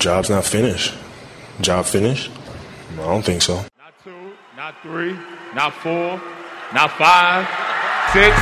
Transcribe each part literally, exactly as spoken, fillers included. Job's not finished. Job finished? No, I don't think so. Not two, not three, not four, not five, six.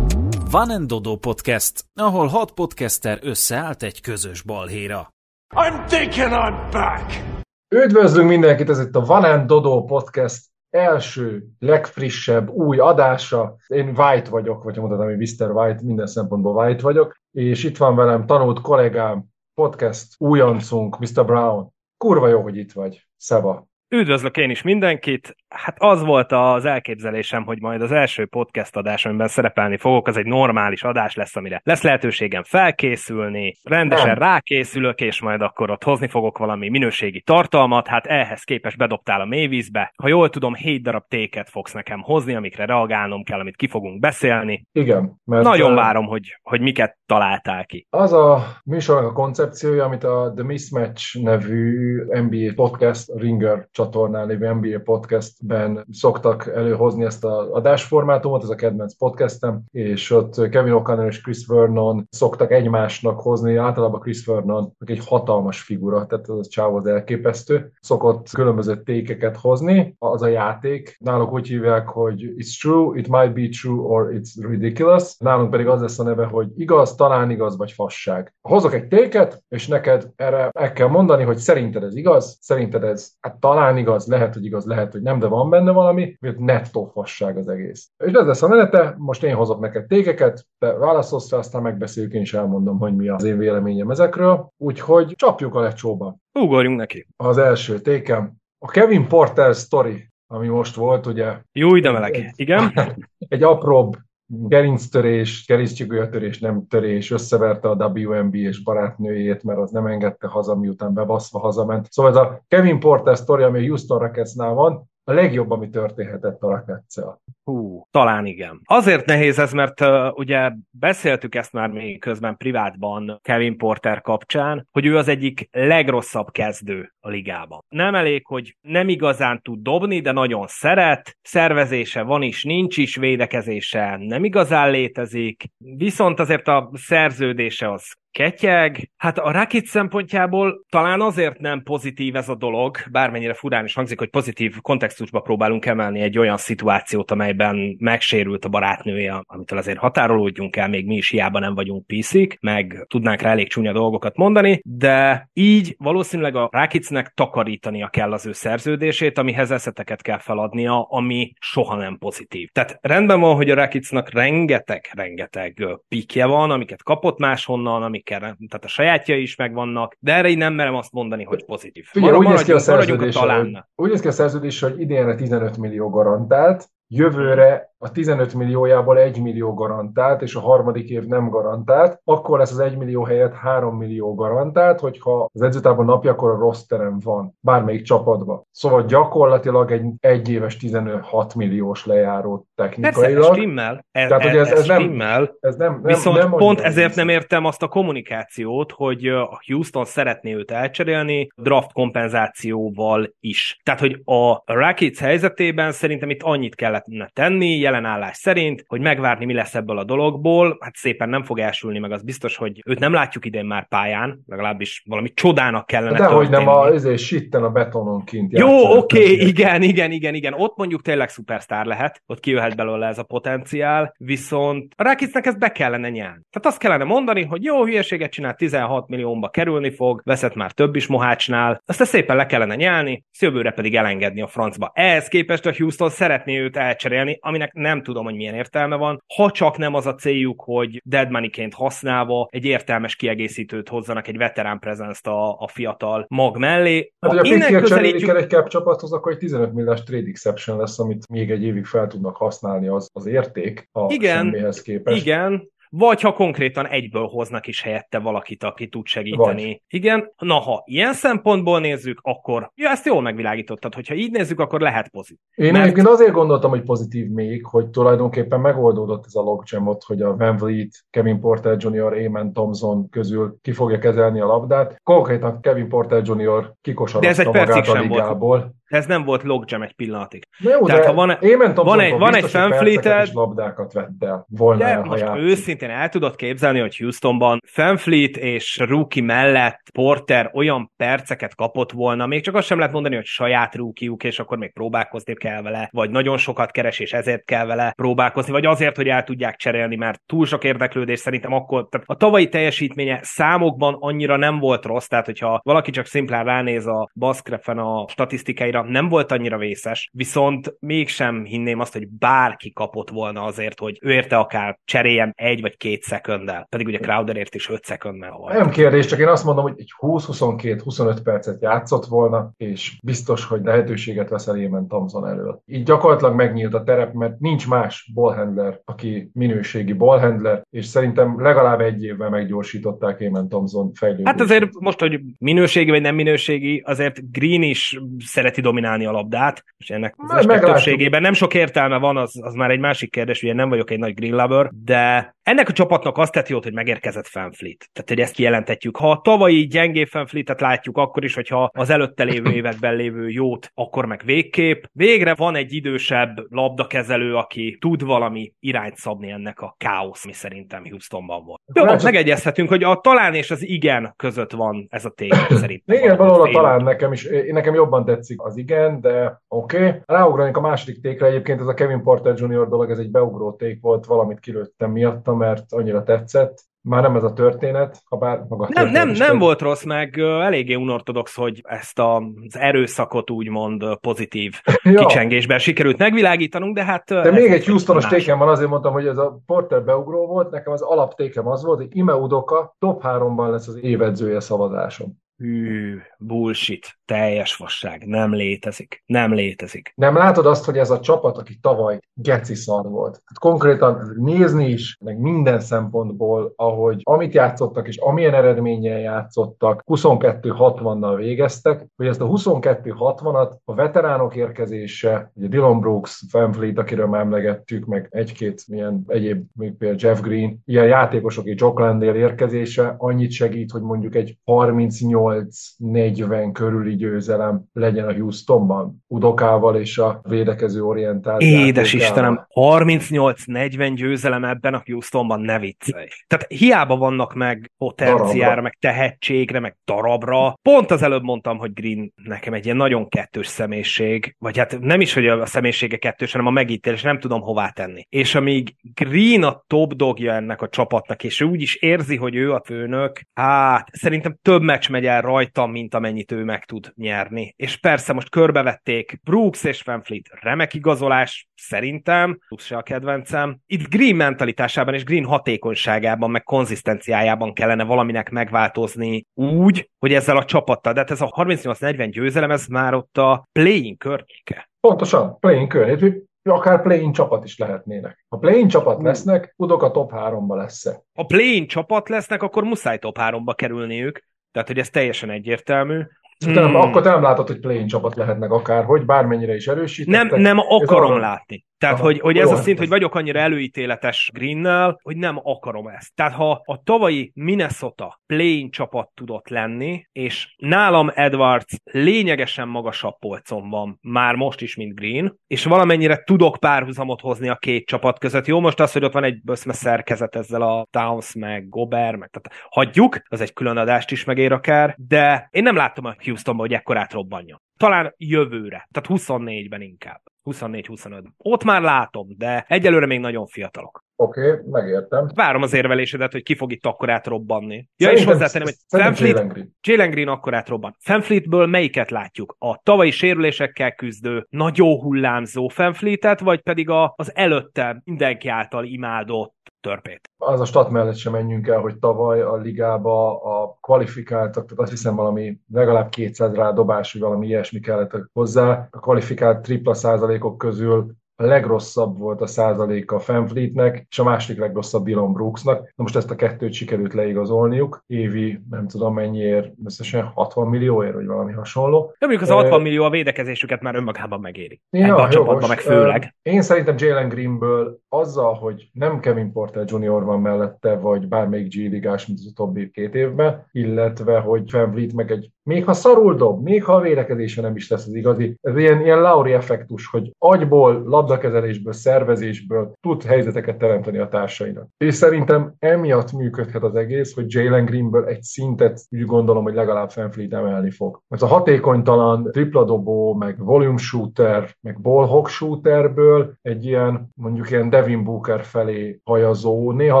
Van és Dodo podcast, ahol hat podcaster összeállt egy közös balhéra. I'm thinking I'm back! Üdvözlünk mindenkit, ez itt a Van és Dodo podcast első, legfrissebb, új adása. Én White vagyok, vagy mondhatom, hogy miszter White, minden szempontból White vagyok, és itt van velem tanult kollégám, podcast újoncunk, miszter Brown. Kurva jó, hogy itt vagy. Szeva. Üdvözlök én is mindenkit. Hát az volt az elképzelésem, hogy majd az első podcast adás, amiben szerepelni fogok, az egy normális adás lesz, amire lesz lehetőségem felkészülni, rendesen nem. rákészülök, és majd akkor ott hozni fogok valami minőségi tartalmat, hát ehhez képest bedobtál a mélyvízbe. Ha jól tudom, hét darab téket fogsz nekem hozni, amikre reagálnom kell, amit ki fogunk beszélni. Igen. Mert Nagyon mert... várom, hogy, hogy miket találtál ki. Az a műsornak a koncepciója, amit a The Mismatch nevű en bé á podcast, Ringer csatornán lévő en bé á podcastben szoktak előhozni ezt az adásformátumot, ez a kedvenc podcastem, és ott Kevin O'Connor és Chris Vernon szoktak egymásnak hozni, általában Chris Vernon, aki egy hatalmas figura, tehát az a csávó elképesztő, szokott különböző tékeket hozni, az a játék, náluk úgy hívják, hogy it's true, it might be true, or it's ridiculous, nálunk pedig az lesz a neve, hogy igaz, talán igaz, vagy fasság. Hozok egy téket, és neked erre meg kell mondani, hogy szerinted ez igaz, szerinted ez hát talán igaz, lehet, hogy igaz, lehet, hogy nem, de van benne valami, mert nettó fasság az egész. És ez lesz a menete, most én hozok neked tékeket, te válaszolsz rá, aztán megbeszéljük, én is elmondom, hogy mi az én véleményem ezekről, úgyhogy csapjuk a lecsóba. Ugorjunk neki. Az első tékem, a Kevin Porter sztori, ami most volt, ugye? Júj, de meleg. Egy, igen? Egy apróbb gerinctörés, gerincsigólyatörés, nem törés, összeverte a dupla vé en bé és barátnőjét, mert az nem engedte haza, miután bebaszva hazament. Szóval ez a Kevin Porter sztori, ami a Houston Rocketsnál van, a legjobb, ami történhetett a Rocketszel. Hú, talán igen. Azért nehéz ez, mert uh, ugye beszéltük ezt már még közben privátban Kevin Porter kapcsán, hogy ő az egyik legrosszabb kezdő a ligában. Nem elég, hogy nem igazán tud dobni, de nagyon szeret, szervezése van is, nincs is, védekezése nem igazán létezik, viszont azért a szerződése az ketyeg. Hát a Rockets szempontjából talán azért nem pozitív ez a dolog, bármennyire furán is hangzik, hogy pozitív kontextusba próbálunk emelni egy olyan szituációt, amelyben megsérült a barátnője, amitől azért határolódjunk el, még mi is hiába nem vagyunk píszik, meg tudnánk rá elég csúnya dolgokat mondani, de így valószínűleg a Rocketsnek takarítania kell az ő szerződését, amihez eszeteket kell feladnia, ami soha nem pozitív. Tehát rendben van, hogy a Rocketsnak rengeteg-rengeteg pikje van, amiket kapott máshonnan, amik tehát a sajátjai is megvannak, de erre így nem merem azt mondani, hogy pozitív. Ugye, Mar- úgy néz ki a szerződés, hogy, úgy néz ki a szerződés, hogy idénre tizenöt millió garantált, jövőre a tizenöt milliójából egy millió garantált, és a harmadik év nem garantált, akkor lesz az egy millió helyett három millió garantált, hogyha az edzőtábor napja, akkor a rossz terem van, bármelyik csapatban. Szóval gyakorlatilag egy egyéves tizenhat milliós lejáró technikailag. Persze, ez stimmel. Ez, Tehát, ez, ez, ez stimmel. Nem, ez nem, nem, Viszont nem pont ezért nem értem azt a kommunikációt, hogy a Houston szeretné őt elcserélni draft kompenzációval is. Tehát, hogy a Rockets helyzetében szerintem itt annyit kellene tenni, jelenállás szerint, hogy megvárni, mi lesz ebből a dologból, hát szépen nem fog elsülni, meg az biztos, hogy őt nem látjuk idén már pályán, legalábbis valami csodának kellene történni. Dehogy nem, a, ezért sitten a betonon kint játszol. Jó, oké, okay, igen, igen, igen, igen, ott mondjuk tényleg szupersztár lehet, ott kijöhet belőle ez a potenciál, viszont a Rocketsnek ezt be kellene nyelni. Tehát azt kellene mondani, hogy jó, hülyeséget csinál, tizenhat milliómba kerülni fog, veszett már több is Mohácsnál, azt szépen le kellene nyelni, jövőre pedig elengedni a francba. Ehhez képest a Houston szeretné őt elcserélni, aminek nem tudom, hogy milyen értelme van, ha csak nem az a céljuk, hogy dead money-ként használva egy értelmes kiegészítőt hozzanak, egy veterán presence-t a, a fiatal mag mellé. Hát, ha innen közelítjük... kell egy cap csapathoz, akkor egy tizenöt milliós trade exception lesz, amit még egy évig fel tudnak használni az, az érték a semmihez képest. Igen, vagy ha konkrétan egyből hoznak is helyette valakit, aki tud segíteni. Vagy. Igen, na ha ilyen szempontból nézzük, akkor ja, ezt jól megvilágítottad, hogyha így nézzük, akkor lehet pozitív. Én Mert... egyébként azért gondoltam, hogy pozitív még, hogy tulajdonképpen megoldódott ez a logjamot, hogy a VanVleet, Kevin Porter junior, Amen Thompson közül ki fogja kezelni a labdát. Konkrétan Kevin Porter junior kikosarodta magát a ligából. Volt. ez nem volt logjam egy pillanatig. Jó, tehát ha van, van egy, van egy Fanfleeted... labdákat vett el volna de el, most játék. Őszintén el tudod képzelni, hogy Houstonban Fanfleet és Rookie mellett Porter olyan perceket kapott volna, még csak azt sem lehet mondani, hogy saját Rookie-uk, és akkor még próbálkozni kell vele, vagy nagyon sokat keres, és ezért kell vele próbálkozni, vagy azért, hogy el tudják cserélni, mert túl sok érdeklődés szerintem akkor... Tehát a tavalyi teljesítménye számokban annyira nem volt rossz, tehát hogyha valaki csak szimplán ránéz a Baskrefen a statisztikáira, nem volt annyira vészes, viszont mégsem hinném azt, hogy bárki kapott volna azért, hogy ő érte akár cseréljen egy vagy két szeköndel, pedig ugye Crowderért is öt szekundnál volt. Nem kérdés, csak én azt mondom, hogy egy húsz-huszonkettő-huszonöt percet játszott volna, és biztos, hogy lehetőséget veszel Eamon Thompson elől. Így gyakorlatilag megnyílt a terep, mert nincs más ballhandler, aki minőségi ballhandler, és szerintem legalább egy évvel meggyorsították Eamon Thompson fejlődését. Hát azért most, hogy minőségi vagy nem minőségi, azért Green is szereti dominálni a labdát, és ennek az estek többségében nem sok értelme van, az, az már egy másik kérdés, ugye nem vagyok egy nagy Green lover, de ennek a csapatnak azt tett jót, hogy megérkezett Fanfleet. Tehát, hogy ezt kijelentetjük. Ha a tavalyi gyengébb Fanfleetet látjuk, akkor is, hogyha az előtte lévő években lévő jót, akkor meg végképp. Végre van egy idősebb labdakezelő, aki tud valami irányt szabni ennek a káosz, ami szerintem Houstonban volt. Jó, csak... megegyezhetünk, hogy a talán és az igen között van ez a téma szerintem. Igen, valahol talán nekem is, nekem jobban tetszik az igen, de oké. Okay. Ráugranik a második tékre, egyébként ez a Kevin Porter junior dolog, ez egy beugró ték volt, valamit kilőttem miatta, mert annyira tetszett. Már nem ez a történet, ha bár maga nem, nem, nem volt rossz, meg eléggé unortodox, hogy ezt az erőszakot úgymond pozitív kicsengésben sikerült megvilágítanunk, de hát... De még egy Houstonos tékem van, azért mondtam, hogy ez a Porter beugró volt, nekem az alaptékem az volt, hogy Ime Udoka top háromban lesz az évedzője szavazáson. Hű, bullshit, teljes fasság, nem létezik, nem létezik. Nem látod azt, hogy ez a csapat, aki tavaly geci szar volt. Hát konkrétan nézni is, meg minden szempontból, ahogy amit játszottak és amilyen eredménnyel játszottak, huszonkettő-hatvannal végeztek, hogy ezt a huszonkettő-hatvanat a veteránok érkezése, ugye Dillon Brooks, VanVleet, akiről már emlegettük, meg egy-két ilyen egyéb, még például Jeff Green, ilyen játékosok, és Jocklandél érkezése annyit segít, hogy mondjuk egy harminc nyolc nyolc-negyven körüli győzelem legyen a Houstonban, Udokával és a védekező orientáció. Édes Istenem, harminc nyolc negyven győzelem ebben a Houstonban, ne viccelj. Tehát hiába vannak meg potenciára, darabra, meg tehetségre, meg darabra. Pont az előbb mondtam, hogy Green nekem egy ilyen nagyon kettős személyiség, vagy hát nem is, hogy a személyisége kettős, hanem a megítélés, nem tudom hová tenni. És amíg Green a top dogja ennek a csapatnak, és ő úgy is érzi, hogy ő a főnök, hát szerintem több meccs megy el rajtam, mint amennyit ő meg tud nyerni. És persze most körbevették Brooks és VanVleet, remek igazolás, szerintem, Brooks se a kedvencem. Itt Green mentalitásában és Green hatékonyságában, meg konzisztenciájában kellene valaminek megváltozni úgy, hogy ezzel a csapattal, de hát ez a harminc nyolc negyven győzelem, ez már ott a play-in környéke. Pontosan, play-in környéke. Akár play-in csapat is lehetnének. Ha play-in csapat lesznek, Udoka top háromba lesz-e. Ha play-in csapat lesznek, akkor muszáj top háromba kerülniük. Tehát, hogy ez teljesen egyértelmű. Te nem, hmm. Akkor te nem látod, hogy play-in csapat lehetnek akárhogy, bármennyire is erősítettek. Nem, nem akarom arra... látni. Tehát, Aha, hogy, hogy ez a szint, hogy vagyok annyira előítéletes Greennel, hogy nem akarom ezt. Tehát, ha a tavalyi Minnesota play-in csapat tudott lenni, és nálam Edwards lényegesen magasabb polcon van már most is, mint Green, és valamennyire tudok párhuzamot hozni a két csapat között. Jó, most az, hogy ott van egy böszme szerkezet ezzel a Towns, meg Gobert, meg tehát hagyjuk, az egy külön adást is megér akár, de én nem láttam a Houstonban, hogy ekkorát robbanjon. Talán jövőre, tehát huszonnégyben inkább. huszonnégy-huszonöt. Ott már látom, de egyelőre még nagyon fiatalok. Oké, okay, megértem. Várom az érvelésedet, hogy ki fog itt akkorát robbanni. Ja, és hozzátenem, hogy Fanfleet, Jaylen Green akkorát robban. Fanfleetből melyiket látjuk? A tavalyi sérülésekkel küzdő, nagyon hullámzó Fanfleetet, vagy pedig a, az előtte mindenki által imádott törpét? Az a stat mellett sem menjünk el, hogy tavaly a ligába a kvalifikáltak, tehát azt hiszem valami legalább kétszáz rádobás, vagy valami ilyesmi kellett hozzá. A kvalifikált tripla százalékok közül a legrosszabb volt a százaléka VanVleetnek, és a második legrosszabb Dillon Brooksnak. Na most ezt a kettőt sikerült leigazolniuk, évi nem tudom mennyiért, összesen hatvan millióért, vagy valami hasonló. Jó, mondjuk az uh, hatvan millió a védekezésüket már önmagában megéri. Ja, a csapatban meg főleg. Uh, én szerintem Jaylen Greenből azzal, hogy nem Kevin Porter junior van mellette, vagy bármelyik G-ligás, mint az utóbbi két évben, illetve hogy VanVleet meg egy, még ha szarul dob, még ha a védekezése nem is lesz az igazi. Ez ilyen, ilyen Lauri effektus, hogy agyból, labdakezelésből, szervezésből tud helyzeteket teremteni a társainak. És szerintem emiatt működhet az egész, hogy Jaylen Greenből egy szintet úgy gondolom, hogy legalább VanVleet emelni fog. Mert a hatékonytalan tripladobó, meg volume shooter, meg ball hog shooterből egy ilyen, mondjuk ilyen Devin Booker felé hajazó, néha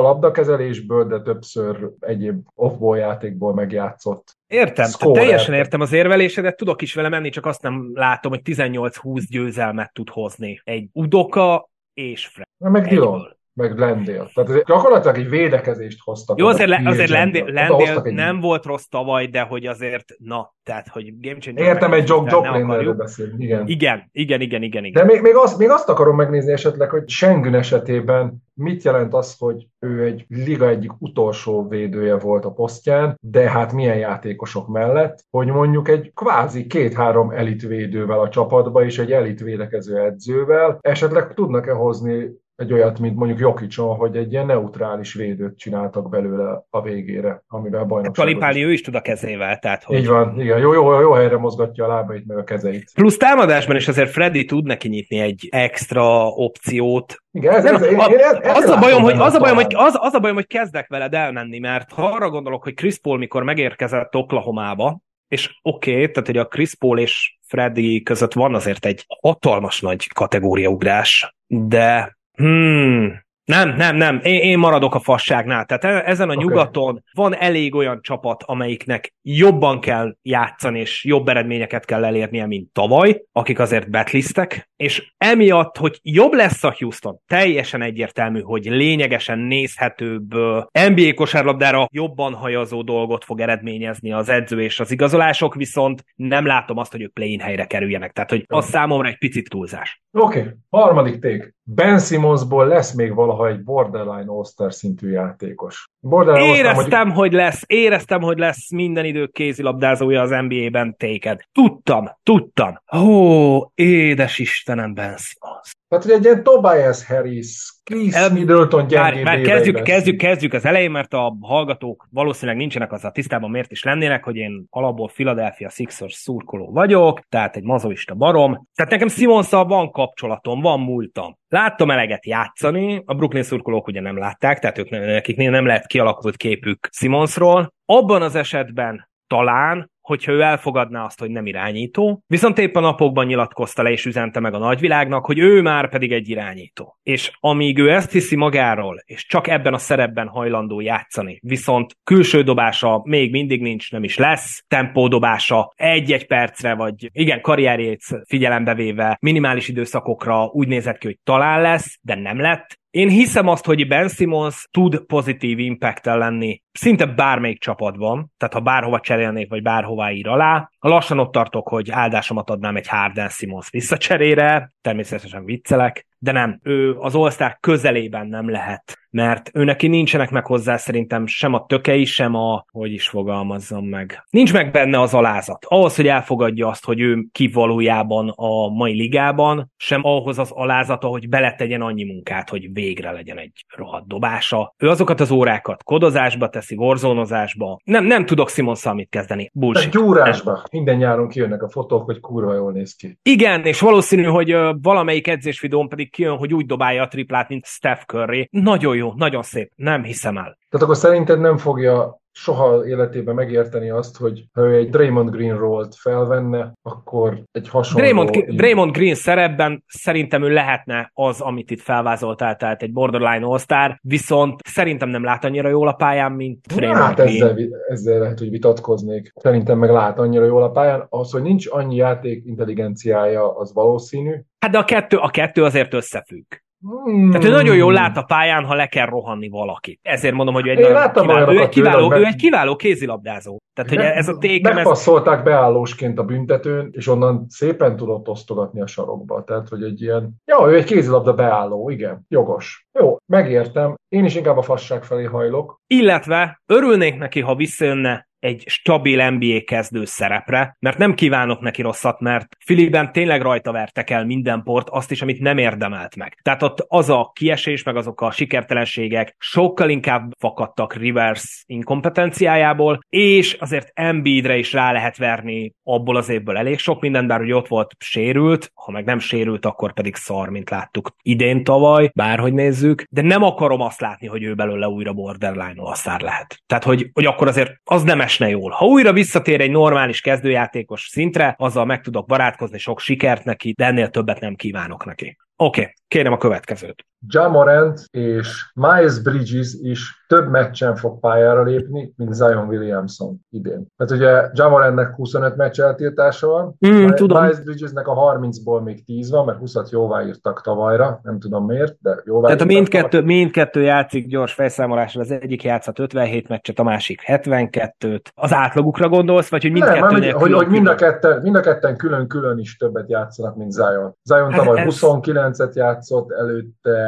labdakezelésből, de többször egyéb off-ball játékból megjátszott. Értem, teljesen értem az érvelésedet, tudok is vele menni, csak azt nem látom, hogy tizennyolc-húsz győzelmet tud hozni. Egy Udoka és Fred. Na meg Dillon, meg Landale. Tehát gyakorlatilag egy védekezést hoztak. Jó, azért, le, azért Landale, Landale egy nem így. Volt rossz tavaly, de hogy azért, na, tehát, hogy game changer. Értem, egy Jock Joklinről beszélünk. Igen. igen, igen, igen, igen. igen. De még, még, azt, még azt akarom megnézni esetleg, hogy Sengun esetében mit jelent az, hogy ő egy liga egyik utolsó védője volt a posztján, de hát milyen játékosok mellett, hogy mondjuk egy kvázi két-három elitvédővel a csapatba, és egy elitvédekező edzővel esetleg tudnak-e hozni egy olyat, mint mondjuk Jokicson, hogy egy ilyen neutrális védőt csináltak belőle a végére, amivel bajnokságot... Kalipálni ő is tud a kezével, tehát hogy... Így van, igen, jó, jó, jó helyre mozgatja a lábait meg a kezeit. Plusz támadásban is azért Freddy tud neki nyitni egy extra opciót. Igen, ez, nem, ez, a, én, ez, ez az, a bajom, hogy, az, a bajom, hogy, az, az a bajom, hogy kezdek veled elmenni, mert ha arra gondolok, hogy Chris Paul mikor megérkezett Oklahomába, és oké, okay, tehát hogy a Chris Paul és Freddy között van azért egy hatalmas nagy kategóriaugrás, de... Hmm. Nem, nem, nem. Én, én maradok a fasságnál. Tehát ezen a okay. nyugaton van elég olyan csapat, amelyiknek jobban kell játszani, és jobb eredményeket kell elérnie, mint tavaly, akik azért betlisztek, és emiatt, hogy jobb lesz a Houston, teljesen egyértelmű, hogy lényegesen nézhetőbb en bé á kosárlabdára jobban hajazó dolgot fog eredményezni az edző és az igazolások, viszont nem látom azt, hogy ők play-in helyre kerüljenek. Tehát, hogy az számomra egy picit túlzás. Oké, okay. Harmadik ték. Ben Simmonsból lesz még valaha egy borderline all-star szintű játékos. Borderline éreztem, hogy... hogy lesz, éreztem, hogy lesz minden idők kézilabdázója az en bé á-ben téked. Tudtam, tudtam. Ó, édes Istenem, Ben Simmons. Tehát, hogy egy ilyen Tobias Harris, Chris Middleton gyengébb éveiben. Kezdjük, kezdjük, kezdjük az elején, mert a hallgatók valószínűleg nincsenek azzal tisztában, miért is lennének, hogy én alapból Philadelphia Sixers szurkoló vagyok, tehát egy mazoista barom. Tehát nekem Simonszal van kapcsolatom, van múltam. Láttam eleget játszani, a Brooklyn szurkolók ugye nem látták, tehát ők, nekik nem lett kialakult képük Simonsról. Abban az esetben talán, hogyha ő elfogadná azt, hogy nem irányító, viszont éppen napokban nyilatkozta le és üzente meg a nagyvilágnak, hogy ő már pedig egy irányító. És amíg ő ezt hiszi magáról, és csak ebben a szerepben hajlandó játszani, viszont külső dobása még mindig nincs, nem is lesz, tempódobása egy-egy percre, vagy igen, karrierjét figyelembe véve minimális időszakokra úgy nézett ki, hogy talán lesz, de nem lett. Én hiszem azt, hogy Ben Simmons tud pozitív impact-tel lenni szinte bármelyik csapatban, tehát ha bárhova cserélnék, vagy bárhová ír alá. Lassan ott tartok, hogy áldásomat adnám egy Harden Simmons visszacserére, természetesen viccelek, de nem, ő az All-Star közelében nem lehet, mert ő neki nincsenek meg hozzá szerintem sem a tökei, sem a, hogy is fogalmazzam meg. Nincs meg benne az alázat. Ahhoz, hogy elfogadja azt, hogy ő ki valójában a mai ligában, sem ahhoz az alázata, hogy beletegyen annyi munkát, hogy végre legyen egy rohadt dobása. Ő azokat az órákat kodozásba teszi, warzone-ozásba. Nem, nem tudok Simonszal mit kezdeni. Bullshit. De gyúrásba. Minden nyáron kijönnek a fotók, hogy kurva jól néz ki. Igen, és valószínű, hogy ö, valamelyik edzésvideón pedig kijön, hogy úgy dobálja a triplát, mint Steph Curry. Nagyon jó, nagyon szép, nem hiszem el. Tehát akkor szerinted nem fogja soha életében megérteni azt, hogy ha ő egy Draymond Green rólt felvenne, akkor egy hasonló... Draymond, így... Draymond Green szerepben szerintem ő lehetne az, amit itt felvázoltál, tehát egy borderline all-star, viszont szerintem nem lát annyira jól a pályán, mint Draymond hát Green. Ezzel, ezzel lehet, hogy vitatkoznék. Szerintem meg lát annyira jól a pályán. Az, hogy nincs annyi játék intelligenciája, az valószínű. Hát de a kettő, a kettő azért összefügg. Hmm. Tehát ő nagyon jól lát a pályán, ha le kell rohanni valakit. Ezért mondom, hogy ő egy, kiváló, ő, egy kiváló, ő egy kiváló kézilabdázó. Tehát, hogy ez a tékem... Megpasszolták ez... beállósként a büntetőn, és onnan szépen tudott osztogatni a sarokba. Tehát, hogy egy ilyen... Ja, ő egy kézilabda beálló, igen, jogos. Jó, megértem. Én is inkább a fasság felé hajlok. Illetve örülnék neki, ha visszajönne egy stabil en bé á kezdő szerepre, mert nem kívánok neki rosszat, mert Phillyben tényleg rajta vertek el minden port, azt is, amit nem érdemelt meg. Tehát ott az a kiesés, meg azok a sikertelenségek sokkal inkább fakadtak Rivers inkompetenciájából, és azért Embiidre is rá lehet verni abból az évből elég sok minden, bár hogy ott volt sérült, ha meg nem sérült, akkor pedig szar, mint láttuk idén, tavaly, bárhogy nézzük, de nem akarom azt látni, hogy ő belőle újra borderline-ol szár lehet. Tehát, hogy, hogy akkor azért az nem esne jól. Ha újra visszatér egy normális kezdőjátékos szintre, azzal meg tudok barátkozni, sok sikert neki, de ennél többet nem kívánok neki. Oké, okay, kérem a következőt. John Morant és Miles Bridges is több meccsen fog pályára lépni, mint Zion Williamson idén. Tehát ugye John Morantnek huszonöt meccs eltiltása van, mm, Miles tudom. Bridgesnek a harmincból még tíz van, mert huszat jóvá írtak tavalyra, nem tudom miért, de jóvá Tehát a mindkettő, mindkettő játszik gyors fejszámolásra, az egyik játszhat ötvenhét meccset, a másik hetvenkettőt. Az átlagukra gondolsz, vagy hogy mindkettőnél hogy, hogy mind, a ketten, mind a ketten külön-külön is többet játszanak, mint Zion. Zion tavaly hát, huszonkilencet játszott, előtte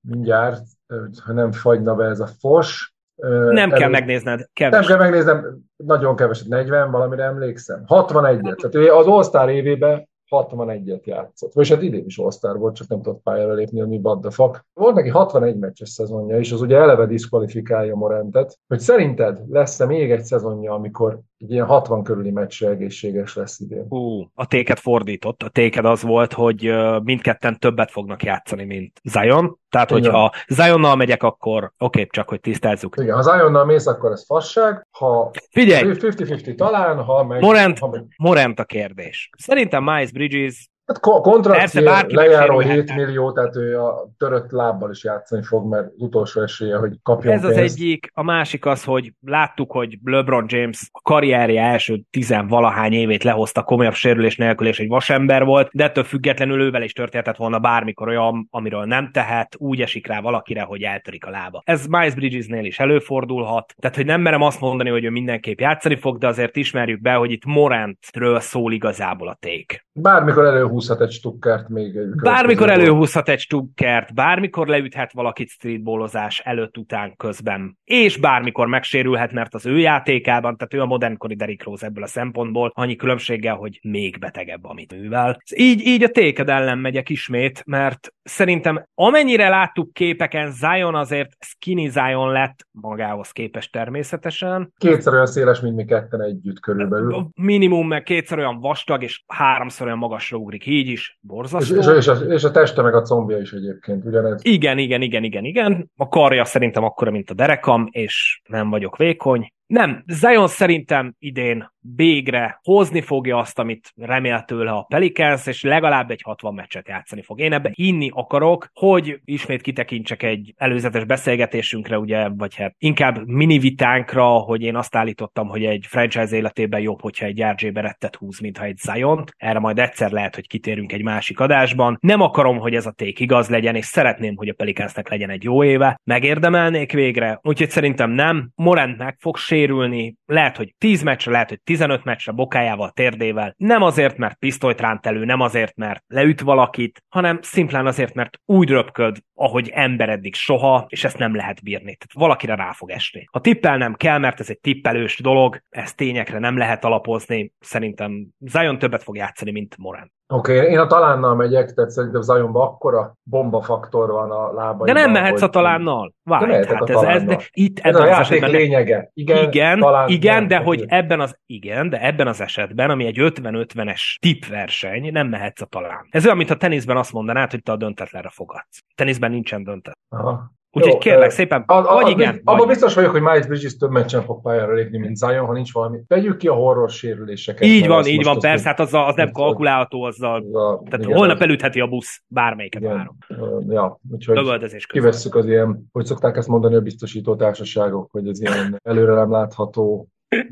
mindjárt, ha nem fagyna be ez a fos. Nem előtt, kell megnézned, keveset. Nem kell megnéznem, nagyon keveset, negyven, valamire emlékszem. hatvanegyet, tehát az All-Star évében hatvanegyet játszott. Vagyis hát idén is All-Star volt, csak nem tudott pályára lépni, ami what the fuck. Volt neki hatvanegy meccses szezonja, és az ugye eleve diszkvalifikálja Morantet, hogy szerinted lesz-e még egy szezonja, amikor egy ilyen hatvan körüli meccsre egészséges lesz idén. Hú, a téket fordított. A téked az volt, hogy mindketten többet fognak játszani, mint Zion. Tehát, igen. Hogyha Zionnal megyek, akkor oké, okay, csak hogy tisztázzuk. Igen, ha Zionnal mész, akkor ez fasság. Ha Figyelj! ötven-ötven talán, ha meg... Morant, ha meg... Morant a kérdés. Szerintem Miles Bridges... Hát kontrakció lejáró hét millió, tehát ő a törött lábbal is játszani fog, mert utolsó esélye, hogy kapjon Ez pénzt. Az egyik, a másik az, hogy láttuk, hogy LeBron James a karrierje első tizenvalahány évét lehozta komolyabb sérülés nélkül, és egy vasember volt, de ettől függetlenül ővel is történhetett volna bármikor olyan, amiről nem tehet, úgy esik rá valakire, hogy eltörik a lába. Ez Miles Bridgesnél is előfordulhat, tehát hogy nem merem azt mondani, hogy ő mindenképp játszani fog, de azért ismerjük be, hogy itt Morantről szól igazából a ték. Bármikor előhúzhat egy stukkert még. Bármikor előhúzhat egy stukkert, bármikor leüthet valakit streetballozás előtt, után, közben. És bármikor megsérülhet, mert az ő játékában, tehát ő a modernkori Derrick Rose ebből a szempontból, annyi különbséggel, hogy még betegebb, amit művel. Így, így a téked ellen megyek ismét, mert szerintem amennyire láttuk képeken, Zion azért skinny Zion lett magához képest természetesen. Kétszer olyan széles, mint mi ketten együtt körülbelül. Minimum, meg kétszer olyan vastag, és háromszor olyan magasra ugrik, így is borzasztó. És, és, a, és a teste meg a combja is egyébként, ugyanez. Igen, igen, igen, igen, igen. A karja szerintem akkora, mint a derekam, és nem vagyok vékony. Nem, Zion szerintem idén végre hozni fogja azt, amit remél tőle a Pelicans, és legalább egy hatvan meccset játszani fog. Én ebben hinni akarok, hogy ismét kitekintsek egy előzetes beszélgetésünkre, ugye, vagy hát inkább mini vitánkra, hogy én azt állítottam, hogy egy franchise életében jobb, hogyha egy er jé Barrettet húz, mintha egy Ziont. Erre majd egyszer lehet, hogy kitérünk egy másik adásban. Nem akarom, hogy ez a ték igaz legyen, és szeretném, hogy a Pelicansnek legyen egy jó éve. Megérdemelnék végre, úgyhogy szerintem nem. Morant meg fog sérülni, lehet, hogy tíz meccsre, lehet, hogy tizenöt meccsre, bokájával, térdével, nem azért, mert pisztolyt ránt elő, nem azért, mert leüt valakit, hanem szimplán azért, mert úgy röpköd, ahogy ember eddig soha, és ezt nem lehet bírni. Tehát valakire rá fog esni. Ha tippelnem kell, mert ez egy tippelős dolog, ezt tényekre nem lehet alapozni, szerintem Zion többet fog játszani, mint Morant. Oké, okay, én a talánnal megyek, tehát szerintem Zionban akkora bombafaktor van a lábaiban. De nem mehetsz a talánnal. Várj, hát ez, ez, de itt ez ebben a játék az lényege. Igen, igen, talán igen nem, de nem, hogy nem. Ebben az, igen, de ebben az esetben, ami egy ötven-ötvenes tippverseny, nem mehetsz a talán. Ez olyan, mintha teniszben azt mondanád, hogy te a döntetlenre fogadsz. Teniszben nincsen döntetlen. Aha. Úgyhogy jó, kérlek szépen, a, a, vagy igen. Abban biztos vagyok, hogy Miles Bridges több meccsen fog pályára lépni, mint Zion, ha nincs valami. Vegyük ki a horror sérüléseket. Így van, így van, persze, hát azzal, az nem kalkulálható, azzal, a, tehát igen, holnap elütheti a busz, bármelyiket várom. Ja, úgyhogy kivesszük az ilyen, hogy szokták ezt mondani a biztosító társaságok, hogy az ilyen előre nem látható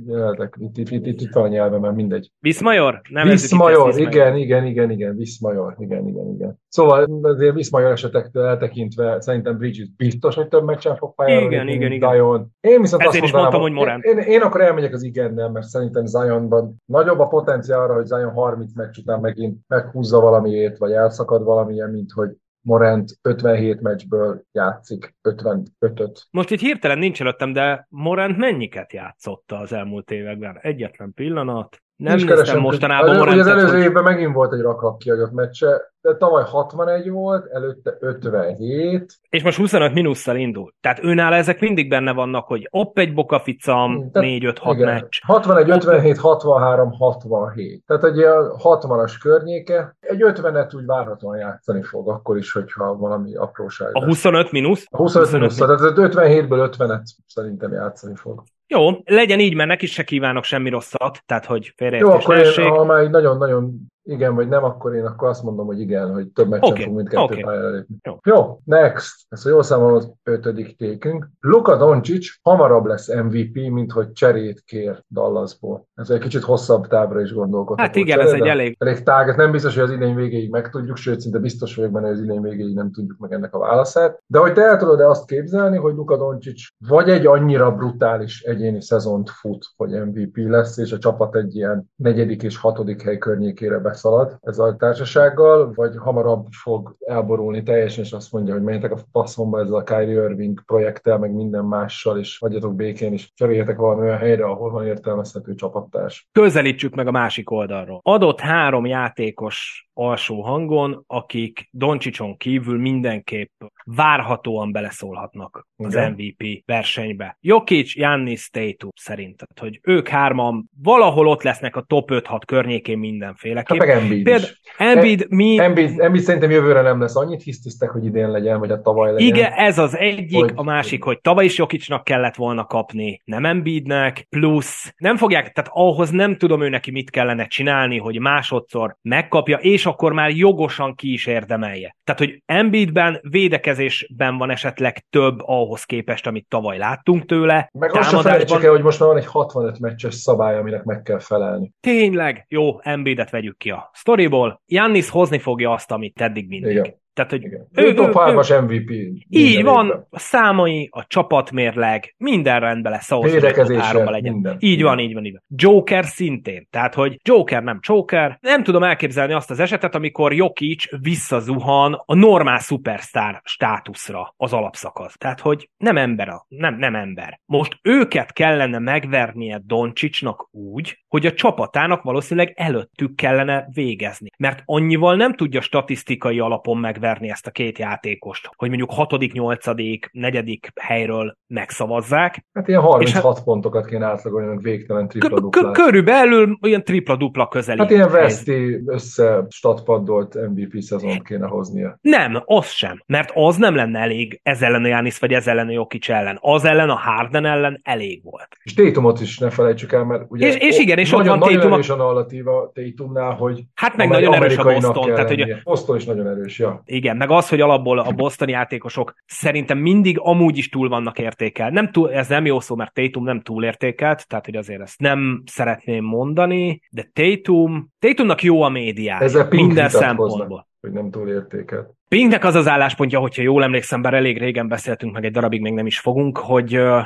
Jöhetek, itt, itt, itt, itt, itt a nyelve, mert mindegy. Viszmajor? Viszmajor, igen, igen, igen, igen, Viszmajor, igen, igen, igen. Szóval azért Viszmajor esetektől eltekintve szerintem Bridges biztos, hogy több meccsen fog pályára. Igen, igen, igen. Zion. Én viszont ezért azt mondanám, mondtam, hogy Morant. Én, én, én akkor elmegyek az igennel, mert szerintem Zionban nagyobb a potenciálra, hogy Zion harminc meccs után megint meghúzza valamiért, vagy elszakad valamilyen, mint hogy Morant ötvenhét meccsből játszik ötvenötöt. Most itt hirtelen nincs előttem, de Morant mennyiket játszotta az elmúlt években? Egyetlen pillanat. Nem néztem mostanában Morantot. Az előző évben megint volt egy raklap kiadott meccse, de tavaly hatvanegy volt, előtte ötvenhét. És most huszonöt minusszal indul. Tehát őnála ezek mindig benne vannak, hogy opp egy bokaficam, négy öt hat meccs. hatvanegy ötvenhét hatvanhárom hatvanhét. Tehát egy ilyen hatvanas környéke. Egy ötvenet úgy várhatóan játszani fog, akkor is, hogyha valami apróság. A huszonöt minusz? A huszonöt, huszonöt minusz. Tehát ötvenhétből ötvenet szerintem játszani fog. Jó, legyen így, mert neki se kívánok semmi rosszat, tehát hogy félreértés ne essék. Jó, akkor én, ha már nagyon-nagyon igen vagy nem, akkor én akkor azt mondom, hogy igen, hogy több meccsen okay. fog mindkettő okay. pályára lépni. Jó. Jó, next, ez a jól számolott ötödik tékünk. Luka Dončić hamarabb lesz em vé pé, mint hogy cserét kér Dallasból. Ez egy kicsit hosszabb távra is gondolkodható. Hát igen, cseré, ez egy elég. Elég tág, nem biztos, hogy az idény végéig megtudjuk, sőt, szinte biztos vagyok benne, hogy az idény végéig nem tudjuk meg ennek a válaszát. De hogy te el tudod-e azt képzelni, hogy Luka Dončić vagy egy annyira brutális egyéni szezont fut, hogy em vé pé lesz, és a csapat egy ilyen negyedik és hatodik hely környékére beszalad ez a társasággal, vagy hamarabb fog elborulni teljesen, és azt mondja, hogy menjetek a passzomba ezzel a Kyrie Irving projekttel, meg minden mással, és hagyjatok békén, és cseréljetek valami olyan helyre, ahol van értelmezhető csapattárs. Közelítsük meg a másik oldalról. Adott három játékos alsó hangon, akik Dončićon kívül mindenképp várhatóan beleszólhatnak az igen. em vé pé versenybe. Jokić, Giannis, Tatum szerinted, hogy ők hárman valahol ott lesznek a top öt-hat környékén mindenféleképp. Hát meg Embiid is. Embiid, mi... Embiid, Embiid szerintem jövőre nem lesz. Annyit hisztisztek, hogy idén legyen, vagy a tavaly legyen. Igen, ez az egyik, hogy... a másik, hogy tavaly is Jokićnak kellett volna kapni, nem Embiidnek, plusz nem fogják, tehát ahhoz nem tudom ő neki mit kellene csinálni, hogy másodszor megkapja, és akkor már jogosan ki is érdemelje. Tehát, hogy Embiidben védekezésben van esetleg több ahhoz képest, amit tavaly láttunk tőle. Meg azt sem felejtsük el, hogy most már van egy hatvanöt meccses szabály, aminek meg kell felelni. Tényleg? Jó, Embiidet vegyük ki a sztoriból. Giannis hozni fogja azt, amit eddig mindig. Igen. Tehát, hogy igen. ő, ő, top hármas em vé pé. Így van, éppen. A számai, a csapatmérleg, minden rendben lesz ahhoz, hogy háromba legyen. Minden. Így van, így van, így van. Joker szintén, tehát, hogy Joker nem Joker. Nem tudom elképzelni azt az esetet, amikor Jokić visszazuhan a normál szupersztár státuszra az alapszakasz. Tehát, hogy nem ember, a, nem, nem ember. Most őket kellene megvernie Dončićnak úgy, hogy a csapatának valószínűleg előttük kellene végezni. Mert annyival nem tudja statisztikai alapon megverni ezt a két játékost, hogy mondjuk hatodik, nyolcadik, negyedik helyről megszavazzák. Hát ilyen harminchat pontokat kéne átlagolni, meg végtelen tripla-duplát. Körülbelül olyan tripla-dupla közeli. Hát ilyen veszti össze statpaddolt em vé pé szezont kéne hoznia. Nem, az sem, mert az nem lenne elég ez ellen a Giannis, vagy ez ellen a Jokić ellen. Az ellen, a Harden ellen elég volt. És Tatumot is ne felejtsük el, mert ugye és, és igen, és nagyon, nagyon Tatum... erős a narratíva Tatumnál, hogy hát meg nagyon erős a Boston. Tehát, hogy... Boston is nagyon erős, ja. Igen, meg az, hogy alapból a Bostoni játékosok szerintem mindig amúgy is túl vannak értékelt. Nem túl, ez nem jó szó, mert Tatum nem túlértékelt, tehát hogy azért ezt nem szeretném mondani, de Tatum, Tatumnak jó a médiája minden szempontból. Hogy nem túlértékelt. Pinknek az az álláspontja, hogyha jól emlékszem, bár elég régen beszéltünk, meg egy darabig még nem is fogunk, hogy uh,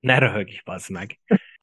ne röhögj, bazd meg.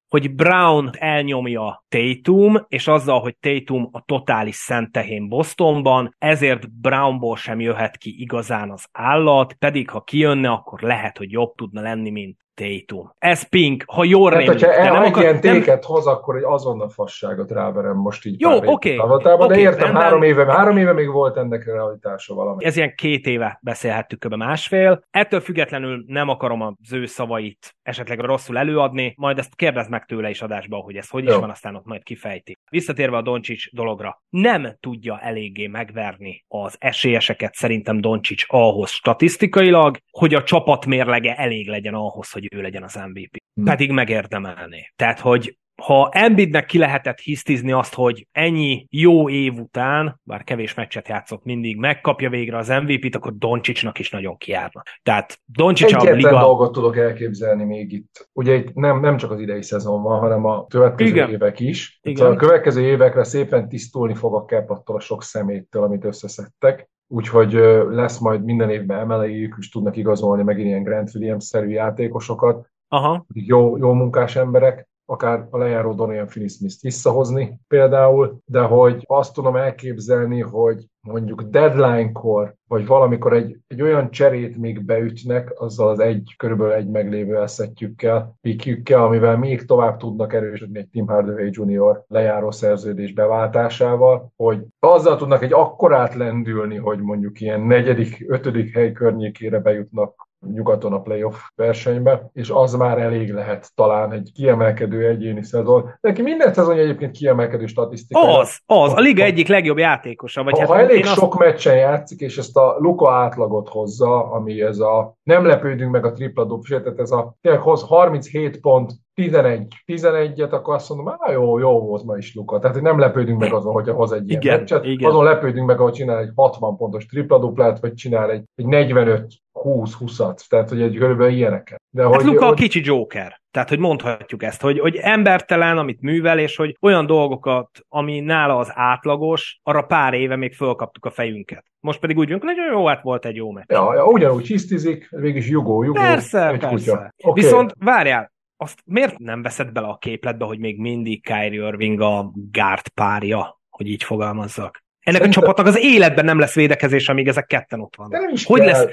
Hogy Brown elnyomja Tatum, és azzal, hogy Tatum a totális szentehén Bostonban, ezért Brownból sem jöhet ki igazán az állat, pedig ha kijönne, akkor lehet, hogy jobb tudna lenni, mint Tatum. Ez Pink, ha jól hát, rémlik. Ha nem egy ilyen téket nem... hoz, akkor egy azonnal fasságot ráverem most így. Jó, oké. Okay, okay, de értem, rendben. három éve, három éve még volt ennek realitása valami. Ez ilyen két éve beszélhettük, kb. Másfél. Ettől függetlenül nem akarom az ő szavait esetleg rosszul előadni, majd ezt kérdezd meg tőle is adásban, hogy ez hogy jó. Is van, aztán ott majd kifejti. Visszatérve a Dončić dologra, nem tudja eléggé megverni az esélyeseket szerintem Dončić ahhoz statisztikailag, hogy a csapat mérlege elég legyen ahhoz, hogy ő legyen az em vé pé. Hmm. Pedig megérdemelné. Tehát, hogy ha Embiidnek ki lehetett hisztizni azt, hogy ennyi jó év után, bár kevés meccset játszott mindig, megkapja végre az em vé pét, akkor Dončićnak is nagyon kiárna. Tehát Dončić a liga... Egyetlen dolgot tudok elképzelni még itt. Ugye itt nem, nem csak az idei szezon van, hanem a következő Igen. évek is. Igen. A következő évekre szépen tisztulni fog a cap attól a sok szeméttől, amit összeszedtek. Úgyhogy lesz majd minden évben emelejük, és tudnak igazolni megint ilyen Grant Williams-szerű játékosokat. Aha. Jó, jó munkás emberek. Akár a lejáró Dorian Finney-Smithet visszahozni például, de hogy azt tudom elképzelni, hogy mondjuk deadline-kor, vagy valamikor egy, egy olyan cserét még beütnek, azzal az egy, körülbelül egy meglévő elszettjükkel, pikjükkel, amivel még tovább tudnak erősödni egy Tim Hardaway junior lejáró szerződés beváltásával, hogy azzal tudnak egy akkorát lendülni, hogy mondjuk ilyen negyedik, ötödik hely környékére bejutnak nyugaton a playoff versenybe, és az már elég lehet talán egy kiemelkedő egyéni szezon. Neki minden szezonja egyébként kiemelkedő statisztika. Az, az, a liga egyik legjobb játékosa. Vagy ha, hát, ha elég sok azt... meccsen játszik, és ezt a Luka átlagot hozza, ami ez a nem lepődünk meg a tripla-dupla, tehát ez a tényleg hoz harminchét pont, tizenegy, tizenegyet, akkor azt mondom, á, jó, jó volt ma is Luka. Tehát nem lepődünk meg azon, hogyha hoz egy ilyen igen, meccset, igen. Azon lepődünk meg, ahogy csinál egy hatvan pontos tripla-duplát, vagy csinál egy, egy negyvenöt húsz-húszat, tehát hogy egy körülbelül ilyeneket. De hát hogy, Luka hogy... a kicsi Joker. Tehát, hogy mondhatjuk ezt, hogy, hogy embertelen, amit művel, és hogy olyan dolgokat, ami nála az átlagos, arra pár éve még fölkaptuk a fejünket. Most pedig úgy jönk, hogy nagyon jó, hát volt egy jó meccs. Ja, ja, ugyanúgy hisztizik, mégis jugó, jugó. Persze, egy persze. Kutya. Okay. Viszont várjál, azt miért nem veszed bele a képletbe, hogy még mindig Kyrie Irving a guard párja, hogy így fogalmazzak? Ennek szerintem... a csapatnak az életben nem lesz védekezés, amíg ezek ketten ott vannak. Nem is hogy kell. Lesz?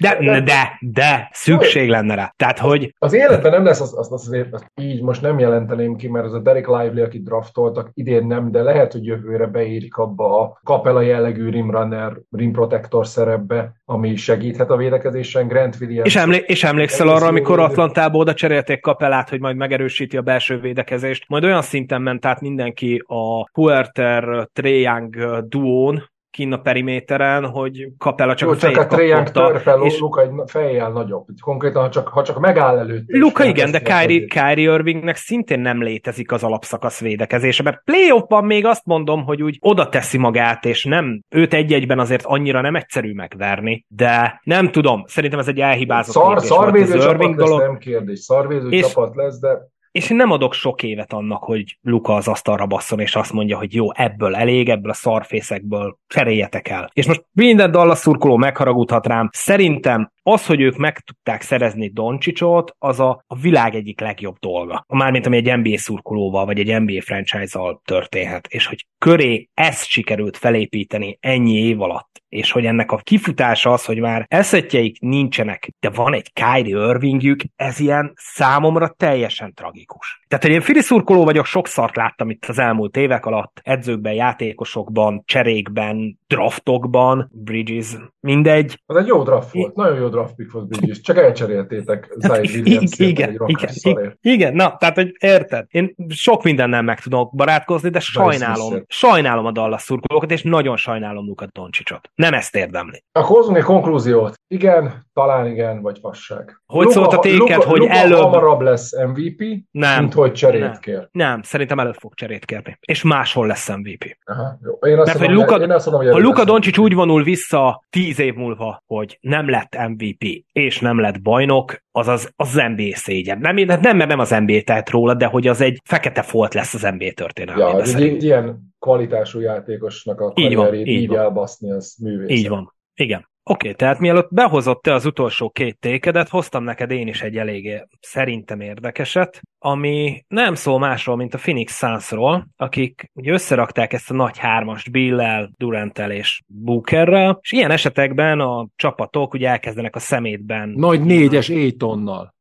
De, de, de, de, szükség lenne rá. Tehát, hogy... Az életben nem lesz, azt az, az azért az így most nem jelenteném ki, mert az a Derek Lively, akit draftoltak, idén nem, de lehet, hogy jövőre beérik abba a Capella jellegű rimrunner, rimprotector szerepbe, ami segíthet a védekezésen. Grant Williams... És, emlé- és emlékszel arra, amikor Atlantába oda cserélték Capellát, hogy majd megerősíti a belső védekezést. Majd olyan szinten ment át mindenki a Huerter-Trae Young duón, kinn a periméteren, hogy Capella csak jó, a fejét csak a Trae Young és... Luka egy fejjel nagyobb. Konkrétan, ha csak, ha csak megáll előtt. Luka igen, de Kyrie, Kyrie Irvingnek szintén nem létezik az alapszakasz védekezése, mert playoffban még azt mondom, hogy úgy oda teszi magát, és nem, őt egy-egyben azért annyira nem egyszerű megverni, de nem tudom, szerintem ez egy elhibázott kérdés. Szarvédő csapat lesz, nem kérdés. Szarvédő és... csapat lesz, de... És én nem adok sok évet annak, hogy Luka az asztalra basszon, és azt mondja, hogy jó, ebből elég, ebből a szarfészekből cseréljetek el. És most minden Dallas szurkoló megharagudhat rám. Szerintem az, hogy ők meg tudták szerezni Dončićot, az a, a világ egyik legjobb dolga. Mármint ami egy en bé á szurkolóval, vagy egy en bé á franchise-al történhet. És hogy köré ezt sikerült felépíteni ennyi év alatt. És hogy ennek a kifutása az, hogy már eszetjeik nincsenek, de van egy Kyrie Irvingjük, ez ilyen számomra teljesen tragikus. Tehát, hogy én Philly szurkoló vagyok, sok szart láttam itt az elmúlt évek alatt, edzőkben, játékosokban, cserékben, draftokban, Bridges, mindegy. Az egy jó draft volt, nagyon jó draft pick volt Bridges, csak elcseréltétek Zion Williamson-t egy rakásszalért. Igen, na, tehát, hogy érted, én sok mindennel meg tudok barátkozni, de sajnálom, sajnálom a Dallas szurkolókat, és nagyon sajnálom Luka Dončićot. Nem ezt érdemli. Akkor hozzunk egy konklúziót. Igen, talán igen, vagy fasság. Hogy Luka, szólt a téket, Luka, hogy Luka előbb... hamarabb lesz em vé pé, nem, mint hogy cserét nem, kér. Nem, szerintem előbb fog cserét kérni. És máshol lesz em vé pé. Aha, jó. Én azt mondom, Luka, én azt mondom, hogy ha Luka Dončić úgy vonul vissza tíz év múlva, hogy nem lett em vé pé, és nem lett bajnok, azaz az en bé á szégyen. Nem, nem, mert nem az en bé á tehet róla, de hogy az egy fekete folt lesz az en bé á történelmében. Ja, egy ilyen kvalitású játékosnak a karrierét így, így, így elbaszni, az művészet. Így van, igen. Oké, okay, tehát mielőtt behozott te az utolsó két tékedet, hoztam neked én is egy eléggé szerintem érdekeset, ami nem szól másról, mint a Phoenix Sunsról, akik ugye összerakták ezt a nagy hármast Bill-el, Durant-el és Bookerrel, és ilyen esetekben a csapatok ugye elkezdenek a szemétben... Nagy négyes Aytonnal.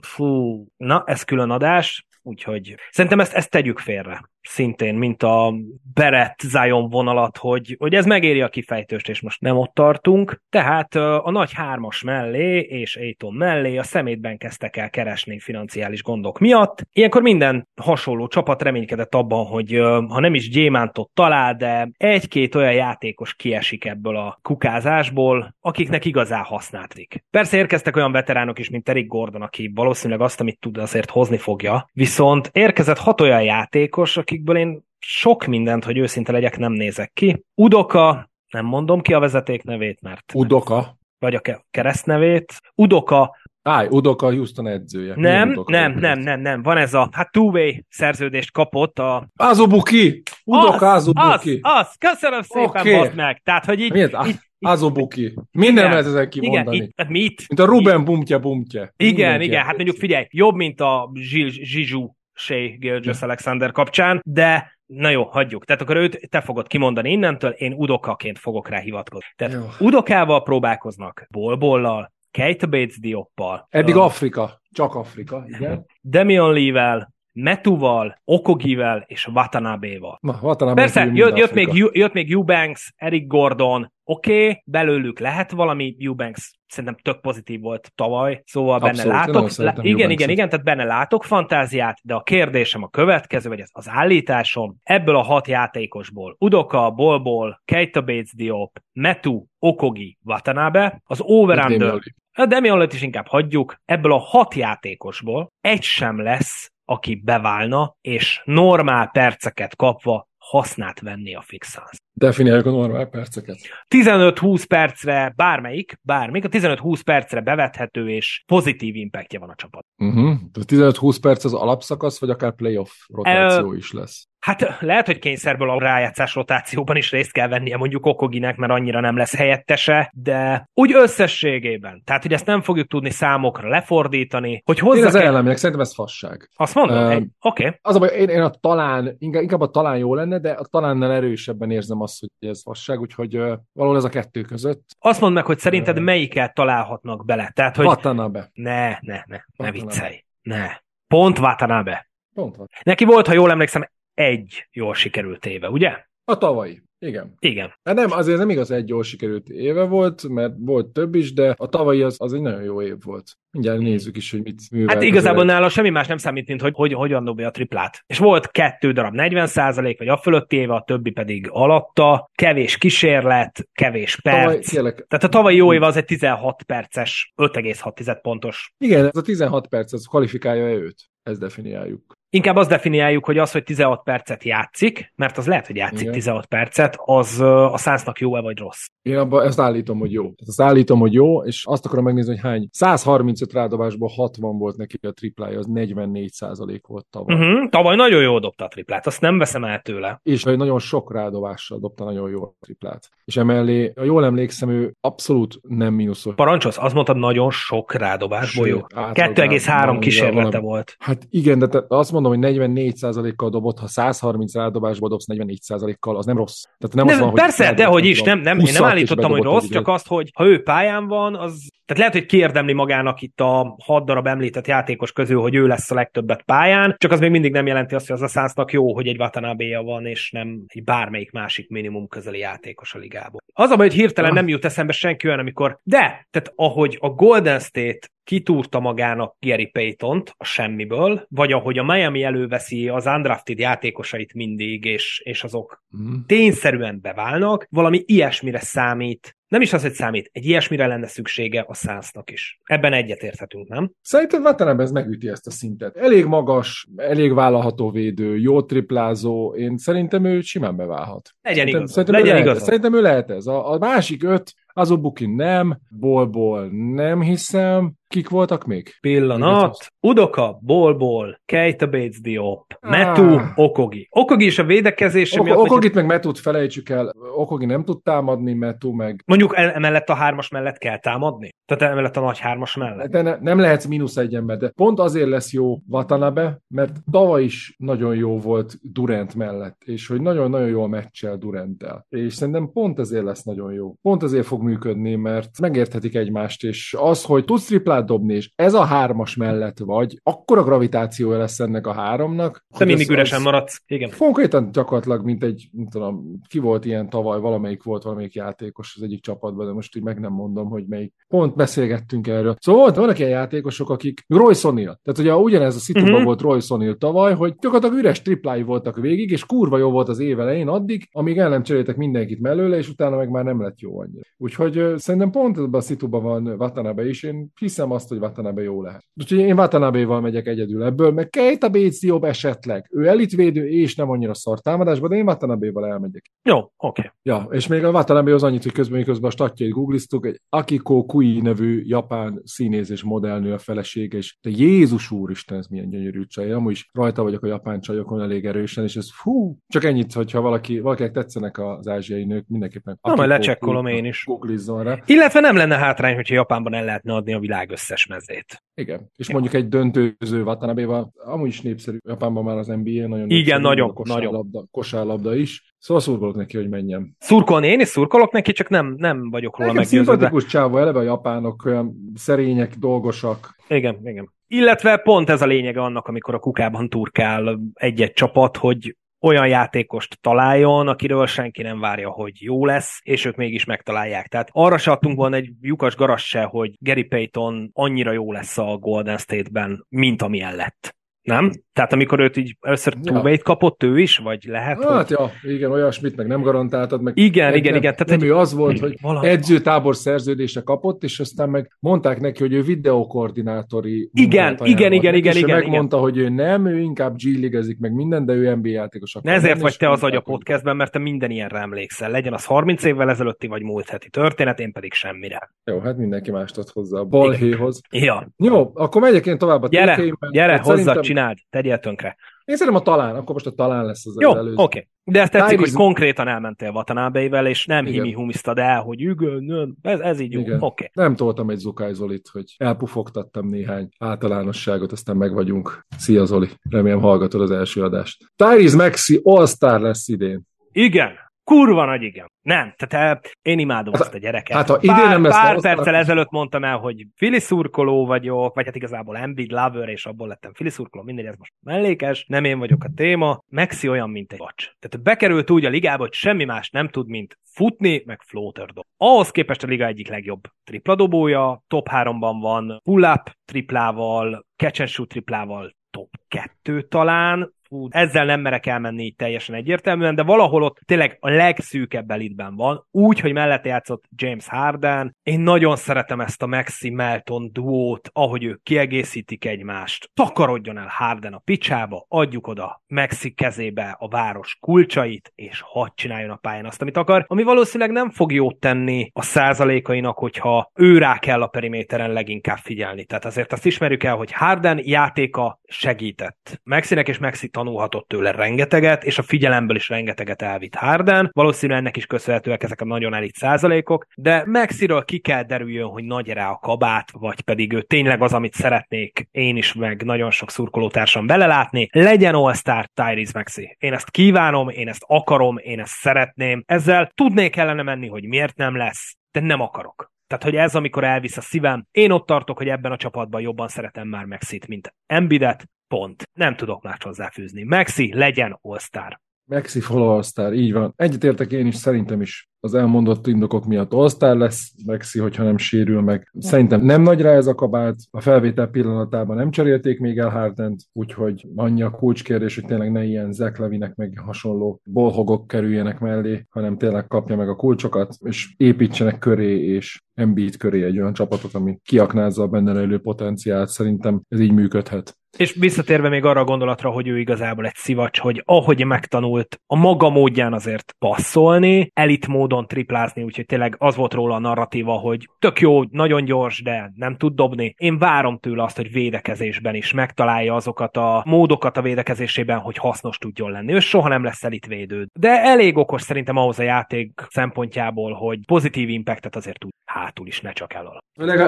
Fú, na, ez külön adás, úgyhogy szerintem ezt, ezt tegyük félre. szintén, mint a Berett Zion vonalat, hogy, hogy ez megéri a kifejtőst, és most nem ott tartunk. Tehát a nagy hármas mellé és Ayton mellé a szemétben kezdtek el keresni financiális gondok miatt. Ilyenkor minden hasonló csapat reménykedett abban, hogy ha nem is gyémántot talál, de egy-két olyan játékos kiesik ebből a kukázásból, akiknek igazán használtik. Persze érkeztek olyan veteránok is, mint Eric Gordon, aki valószínűleg azt, amit tud, azért hozni fogja. Viszont érkezett hat olyan játékos, akikből én sok mindent, hogy őszinte legyek, nem nézek ki. Udoka, nem mondom ki a vezeték nevét, mert... Udoka? Vagy a keresztnevét. Udoka. Áj, Udoka Houston edzője. Nem, Udoka nem, edzője? nem, nem, nem. Van ez a, hát two-way szerződést kapott a... Azubuike! Udoka Azubuike! Az, az, köszönöm szépen, okay. Baszd meg! Tehát, hogy így... Miért? Azubuike. Minden lehet ezen kimondani. Igen, itt, mit? Mint a Ruben bumtya-bumtya. Igen, mindenki igen, hát mondjuk figyelj, jobb, mint a Zsizsú Shai Gilgeous-Alexander kapcsán, de na jó, hagyjuk. Tehát akkor őt te fogod kimondani innentől, én Udokaként fogok rá hivatkozni. Tehát jó. Udokával próbálkoznak, Bol Bollal, Keita Bates Dioppal. Eddig a... Afrika, csak Afrika, igen. Damian Lee-vel, Metuval, Okogivel és Watanabe-val. Na, Watanabe persze, jött, jött, még, jött még Eubanks, Eric Gordon, oké, okay, belőlük lehet valami. Eubanks szerintem tök pozitív volt tavaly, szóval abszolút, benne látok. Lá- igen, igen, igen, tehát benne látok fantáziát, de a kérdésem a következő, vagy az, az állításom, ebből a hat játékosból, Udoka, Bol Bol, Keita Bates Diop, Metu, Okogie, Watanabe, az over-under, a Damian Lillard is inkább hagyjuk, ebből a hat játékosból egy sem lesz, aki beválna, és normál perceket kapva hasznát venni a fixánsz. Definiáljuk a normál perceket. tizenöt-húsz percre bármelyik, bármelyik, a tizenöt-húsz percre bevethető és pozitív impactja van a csapat. Uh-huh. tizenöt-húsz perc az alapszakasz, vagy akár playoff rotáció uh, is lesz? Hát lehet, hogy kényszerből a rájátszás rotációban is részt kell vennie mondjuk Okoginek, mert annyira nem lesz helyettese, de úgy összességében. Tehát, hogy ezt nem fogjuk tudni számokra lefordítani, hogy hozzá én ezzel kell... ellenmegyek, szerintem ez fasság. Azt mondom? Uh, Oké. Okay. Az a baj, én, én a talán, inkább a talán jó lenne, de a talánnal erősebben érzem azt, hogy ez fasság, úgyhogy uh, valahol ez a kettő között. Azt mondd meg, hogy szerinted melyiket találhatnak bele? Tehát, hogy... Watanabe. Ne, ne, ne, ne Watanabe. Viccelj. Ne. Pont Watanabe. Pont Watanabe. Neki volt, ha jól emlékszem, egy jól sikerült éve, ugye? A tavalyi. Igen. Igen. Hát nem, azért nem igaz, egy jól sikerült éve volt, mert volt több is, de a tavalyi az, az egy nagyon jó év volt. Mindjárt nézzük is, hogy mit művelt. Hát igazából nála semmi más nem számít, mint hogy hogyan dobja a triplát. És volt kettő darab negyven százalék, vagy a fölötti éve, a többi pedig alatta. Kevés kísérlet, kevés perc. Tavaly, Tehát a tavalyi jó éve az egy tizenhat perces, öt egész hat pontos. Igen, ez a tizenhat perc, ez kvalifikálja őt. Ezt definiáljuk. Inkább azt definiáljuk, hogy az, hogy tizenhat percet játszik, mert az lehet, hogy játszik igen. tizenhat percet, az a Sunsnak jó-e vagy rossz? Én abban ezt állítom, hogy jó. Ezt állítom, hogy jó, és azt akarom megnézni, hogy hány. száz harmincöt rádobásból hatvan volt neki a triplája, az negyvennégy százalék volt tavaly. Uh-huh, tavaly nagyon jól dobta a triplát, azt nem veszem el tőle. És nagyon sok rádobással dobta nagyon jól a triplát. És emellé, ha jól emlékszem, ő abszolút nem mínuszos. Parancsolsz, azt mondtad, nagyon sok rádobásból jó. kettő egész három kísérlete volt. Hát igen, de te azt mondom, hogy negyvennégy százalékkal dobott, ha száz harminc rádobásból dobsz negyvennégy százalékkal, az nem rossz. Tehát nem, nem az van, persze, hogy de hogy is, nem, nem, én nem állítottam, hogy rossz, csak azt, hogy ha ő pályán van, az... Tehát lehet, hogy kiérdemli magának itt a hat darab említett játékos közül, hogy ő lesz a legtöbbet pályán, csak az még mindig nem jelenti azt, hogy az a Sunsnak jó, hogy egy Watanabe-ja van, és nem egy bármelyik másik minimum közeli játékos a ligából. Az a baj, hogy hirtelen nem jut eszembe senki olyan, amikor... De! Tehát ahogy a Golden State kitúrta magának Gary Paytont a semmiből, vagy ahogy a Miami előveszi az undrafted játékosait mindig, és, és azok mm. tényszerűen beválnak, valami ilyesmire számít. Nem is az, hogy számít, egy ilyesmire lenne szüksége a Sunsnak is. Ebben egyetérthetünk, nem? Szerintem Watanabe ez megüti ezt a szintet. Elég magas, elég vállalható védő, jó triplázó, én szerintem ő simán beválhat. Legyen igaz. Szerintem, szerintem, szerintem ő lehet ez. A, a másik öt, Azubuike nem, Bol Bol nem hiszem. Kik voltak még? Pillanat. Udoka, Bol Bol, Keita Bates Diop, Metu, Okogie. Okogie is a védekezése miatt... Okogit meg Metut felejtsük el. Okogie nem tud támadni, Metu meg... Mondjuk emellett a hármas mellett kell támadni? Tehát emellett a nagy hármas mellett? De ne, nem lehetsz mínusz egy ember, de pont azért lesz jó Watanabe, mert tavaly is nagyon jó volt Durant mellett, és hogy nagyon-nagyon jól meccsel Duranttel. És szerintem pont ezért lesz nagyon jó. Pont ezért fog működni, mert megérthetik egymást, és az, hogy tudsz triplát dobni, és ez a hármas mellett vagy, akkora gravitációja lesz ennek a háromnak. Te mindig üresen maradsz. Igen. Konkrétan gyakorlatilag, mint egy, nem tudom, ki volt ilyen tavaly, valamelyik volt valamelyik játékos az egyik csapatban, de most így meg nem mondom, hogy melyik. Pont beszélgettünk erről. Szóval vannak ilyen játékosok, akik Royce O'Neal. Tehát ugye ugyanez a szituban uh-huh. volt Royce O'Neal tavaly, hogy gyakorlatilag üres triplái voltak végig, és kurva jó volt az év elején addig, amíg el nem cseréltek mindenkit mellőle, és utána meg már nem lett jó annyira. Úgyhogy szerintem pont ebben a szituban van Watanabe is, én hiszem azt, hogy Watanabe jó lehet. Úgyhogy én Watanabe-val megyek egyedül ebből, meg Keita Bates jobb esetleg. Ő elitvédő és nem annyira szar támadásban, de én Watanabe-val elmegyek. Jó, oké. Okay. Ja, és még a Watanabe-hoz annyit, hogy közben, miközben a statjait googliztuk, egy Akiko Kui nevű japán színész és modellnő a felesége, és te Jézus úristen, ez milyen gyönyörű csaj. Amúgy is rajta vagyok a japán csajokon elég erősen, és ez fú, csak ennyit, hogyha valaki, valakinek tetszenek az ázsiai nők, mindenképpen na, majd lecsekkolom én is. Googlizzon rá. Illetve nem lenne hátrány, hogyha Japánban el lehetne adni a világ összes mezét. Igen, és ja. mondjuk egy döntőző Watanabe-val, amúgy is népszerű Japánban már az en bé á, nagyon igen, nagyon, kosárlabda, kosárlabda is. Szóval szurkolok neki, hogy menjem. Szurkolni, én is szurkolok neki, csak nem, nem vagyok róla meggyőződve. Nekem szimpatikus csávó, eleve a japánok olyan szerények, dolgosak. Igen, igen. Illetve pont ez a lényege annak, amikor a kukában turkál egy-egy csapat, hogy olyan játékost találjon, akiről senki nem várja, hogy jó lesz, és ők mégis megtalálják. Tehát arra se adtunk volna egy lyukas garast se, hogy Gary Payton annyira jó lesz a Golden State-ben, mint amilyen lett. Nem? Tehát amikor őt így először túlveit kapott, ő is? Vagy lehet, hát, hogy... Hát ja, igen, olyasmit meg nem garantáltad. Meg igen, egy, igen, nem, igen. Tehát nem egy... ő az volt, hogy valami... edzőtábor szerződése kapott, és aztán meg mondták neki, hogy ő videokoordinátori... Igen, igen, igen, igen. És igen, megmondta, igen. hogy ő nem, ő inkább G-ligezik meg minden, de ő en bé á játékos. Ne ezért vagy te az agy a podcastben, mert te minden ilyenre emlékszel. Legyen az harminc évvel ezelőtti, vagy múlt heti történet, én pedig semmire. Jó, hát mindenki mást ad hozzá a balhéhoz. Ja. Jó, akkor megyek én tovább a témámban. Gyere, hozzá, csináld. Tegyél tönkre. Én szerintem a talán, akkor most a talán lesz az előző. Jó, oké. Okay. De ezt tetszik, Tyrese... hogy konkrétan elmentél Watanabe-vel, és nem himi humiztad el, hogy ügön, ez, ez így jó, oké. Okay. Nem toltam egy Zukály Zolit, hogy elpufogtattam néhány általánosságot, aztán meg vagyunk. Szia Zoli, remélem hallgatod az első adást. Tyrese Maxey All-Star lesz idén. Igen, kurva nagy igen. Nem, tehát én imádom ezt a gyereket. Hát, ha idén pár, nem lesz pár perccel ezelőtt mondtam el, hogy Philly szurkoló vagyok, vagy hát igazából Embiid lover, és abból lettem Philly szurkoló, mindegy, ez most mellékes, nem én vagyok a téma. Maxi olyan, mint egy vacs. Tehát bekerült úgy a ligába, hogy semmi más nem tud, mint futni, meg floater dob. Ahhoz képest a liga egyik legjobb tripladobója, top háromban van, pull-up triplával, catch and shoot triplával, top kettő talán. Ezzel nem merek elmenni így teljesen egyértelműen, de valahol ott tényleg a legszűkebb elitben van, úgy, hogy mellette játszott James Harden. Én nagyon szeretem ezt a Maxi Melton duót, ahogy ők kiegészítik egymást. Takarodjon el Harden a picsába, adjuk oda Maxi kezébe a város kulcsait, és hadd csináljon a pályán azt, amit akar, ami valószínűleg nem fog jót tenni a százalékainak, hogyha ő rá kell a periméteren leginkább figyelni. Tehát azért azt ismerjük el, hogy Harden játéka segített Maxinek, és Maxi tanulhatott tőle rengeteget, és a figyelemből is rengeteget elvitt Harden. Valószínűleg ennek is köszönhetőek ezek a nagyon elit százalékok, de Maxiről ki kell derüljön, hogy nagy rá a kabát, vagy pedig ő tényleg az, amit szeretnék én is, meg nagyon sok szurkolótársam vele látni. Legyen All-Star Tyrese Maxey. Én ezt kívánom, én ezt akarom, én ezt szeretném. Ezzel tudnék ellene menni, hogy miért nem lesz, de nem akarok. Tehát, hogy ez, amikor elvisz a szívem, én ott tartok, hogy ebben a csapatban jobban szeretem már Maxit, mint Embiidet. Pont. Nem tudok már hozzáfűzni. Maxi legyen All-Star. Maxi follow All-Star, így van. Egyetértek én is, szerintem is az elmondott indokok miatt All-Star lesz, Maxi, hogyha nem sérül meg. Szerintem nem nagy rá ez a kabát, a felvétel pillanatában nem cserélték még el Hardent, úgyhogy annyi a kulcskérdés, hogy tényleg ne ilyen Zach Levinek meg hasonló bolhogok kerüljenek mellé, hanem tényleg kapja meg a kulcsokat, és építsenek köré, és Embiid köré egy olyan csapatot, ami kiaknázza a benne rejlő potenciált. Szerintem ez így működhet. És visszatérve még arra a gondolatra, hogy ő igazából egy szivacs, hogy ahogy megtanult a maga módján azért passzolni, elit módon triplázni, úgyhogy tényleg az volt róla a narratíva, hogy tök jó, nagyon gyors, de nem tud dobni. Én várom tőle azt, hogy védekezésben is megtalálja azokat a módokat a védekezésében, hogy hasznos tudjon lenni. Ő soha nem lesz elitvédő. De elég okos szerintem ahhoz a játék szempontjából, hogy pozitív impactet azért tud hátul is, ne csak elől.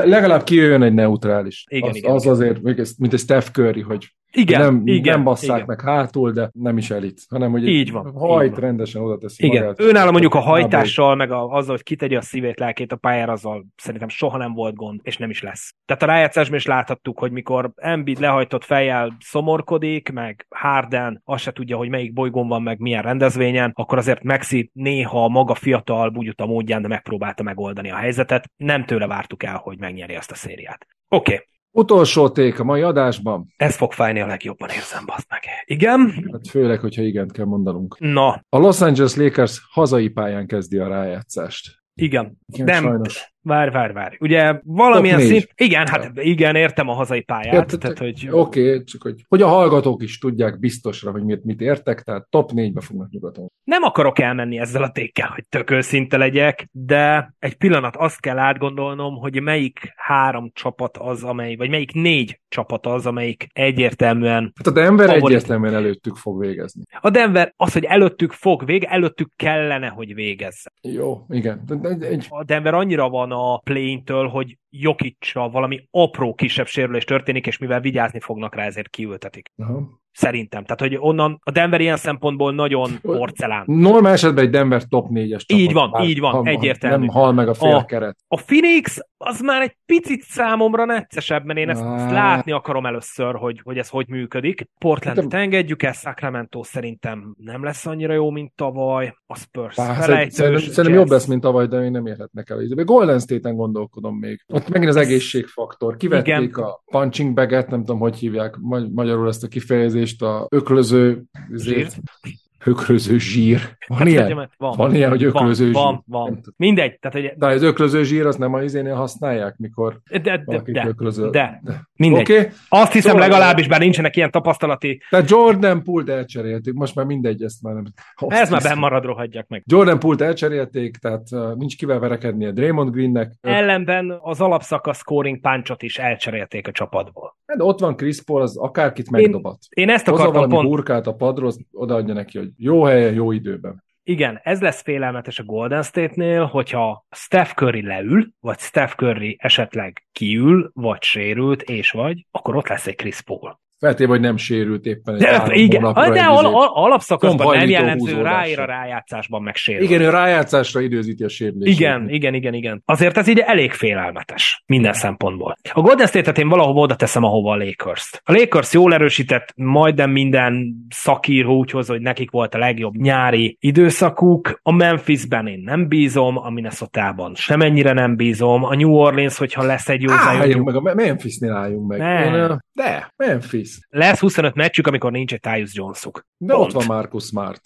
Legalább kijön egy neutrális. Igen, az, igen, az igen. Azért, mint egy Steph Curry, hogy Igen, nem, igen, nem basszák igen. meg hátul, de nem is elit, hanem hogy így van, hajt így van. rendesen oda teszi igen. magát. Önálló mondjuk a hajtással, meg a, azzal, hogy kitegye a szívét, lelkét a pályára, azzal szerintem soha nem volt gond, és nem is lesz. Tehát a rájátszásban is láthattuk, hogy mikor Embiid lehajtott fejjel szomorkodik, meg Harden azt se tudja, hogy melyik bolygón van, meg milyen rendezvényen, akkor azért Maxi néha maga fiatal bugyuta módján, de megpróbálta megoldani a helyzetet. Nem tőle vártuk el, hogy megnyeri azt a szériát. Oké. Okay. Utolsó ték a mai adásban. Ez fog fájni a legjobban, érzem, baszd meg. Igen? Hát főleg, hogyha igent kell mondanunk. Na. A Los Angeles Lakers hazai pályán kezdi a rájátszást. Igen. Igen, nem. Sajnos. Várj, várj, várj. Ugye valamilyen szint... Igen, hát igen, értem a hazai pályát. Ja, tehát, hogy... Oké, okay, csak hogy, hogy a hallgatók is tudják biztosra, hogy mit, mit értek, tehát top négybe fognak nyugaton. Nem akarok elmenni ezzel a tékkel, hogy tök őszinte legyek, de egy pillanat azt kell átgondolnom, hogy melyik három csapat az, amely, vagy melyik négy csapat az, amelyik egyértelműen... Hát a Denver favorit. Egyértelműen előttük fog végezni. A Denver az, hogy előttük fog vége, előttük kellene, hogy végezze. Jó, igen. Egy... A Denver annyira van a play-intől, hogy Jokićra valami apró kisebb sérülés történik, és mivel vigyázni fognak rá, ezért kiültetik. Aha. Szerintem. Tehát, hogy onnan a Denver ilyen szempontból nagyon porcelán. Normál esetben egy Denver top négyes csapat. Így van, így van, egyértelmű. Nem hal meg a fél a, keret. A Phoenix az már egy picit számomra neccesebb, mert én ezt, ezt látni akarom először, hogy, hogy ez hogy működik. Portlandet de... engedjük el, Sacramento szerintem nem lesz annyira jó, mint tavaly. A Spurs felejtős. Szerintem, szerintem jobb lesz, mint tavaly, de én nem érhetnek el. Golden State-en gondolkodom még. Ott megint az egészségfaktor. Kivették igen. a punching baget, nem tudom, hogy hívják magyarul ezt a kifejezést. A öklöző zír. Öklöző zsír. Van hát, ilyen? Hogy van. Van ilyen, hogy öklöző van, zsír. Van, van. Mindegy. Tehát, hogy... De az öklöző zsír, azt nem a izénél használják, mikor de, de, de, öklöző... de. de. Mindegy. Okay. Azt hiszem szóval legalábbis, bár nincsenek ilyen tapasztalati... Tehát Jordan Poole-t elcserélték, most már mindegy, ezt már nem... Azt ez már bennmarad, rohadjak meg. Jordan Poole-t elcserélték, tehát uh, nincs kivel verekednie Draymond Greennek. Ellenben az alapszakasz scoring punchot is elcserélték a csapatból. De ott van Chris Paul, az akárkit megdobat. Én, én ezt akartam pont... Hozza valami burkát a padról, odaadja neki, hogy jó helyen, jó időben. Igen, ez lesz félelmetes a Golden State-nél, hogyha Steph Curry leül, vagy Steph Curry esetleg kiül, vagy sérült, és vagy, akkor ott lesz egy Chris Paul. Feltéve, hogy nem sérült éppen egy de, igen, hónapra. De al- al- alapszakaszban nem jellemző ráér a rájátszásban meg sérült. Igen, ő rájátszásra időzíti a sérülését. Igen, igen, igen, igen. Azért ez így elég félelmetes minden szempontból. A Golden State-et én valahova oda teszem, ahova a Lakers-t. A Lakers jól erősített, majdnem minden szakíró úgy hozza, hogy nekik volt a legjobb nyári időszakuk. A Memphisben én nem bízom, a Minnesotában semennyire nem bízom. A New Orleans, hogyha lesz egy jó zájó. Álljunk meg, a Memphisnél álljunk meg. Ne. De, Memphis. Lesz huszonöt meccsük, amikor nincs egy Tyus Jonesuk. De pont. Ott van Marcus Smart.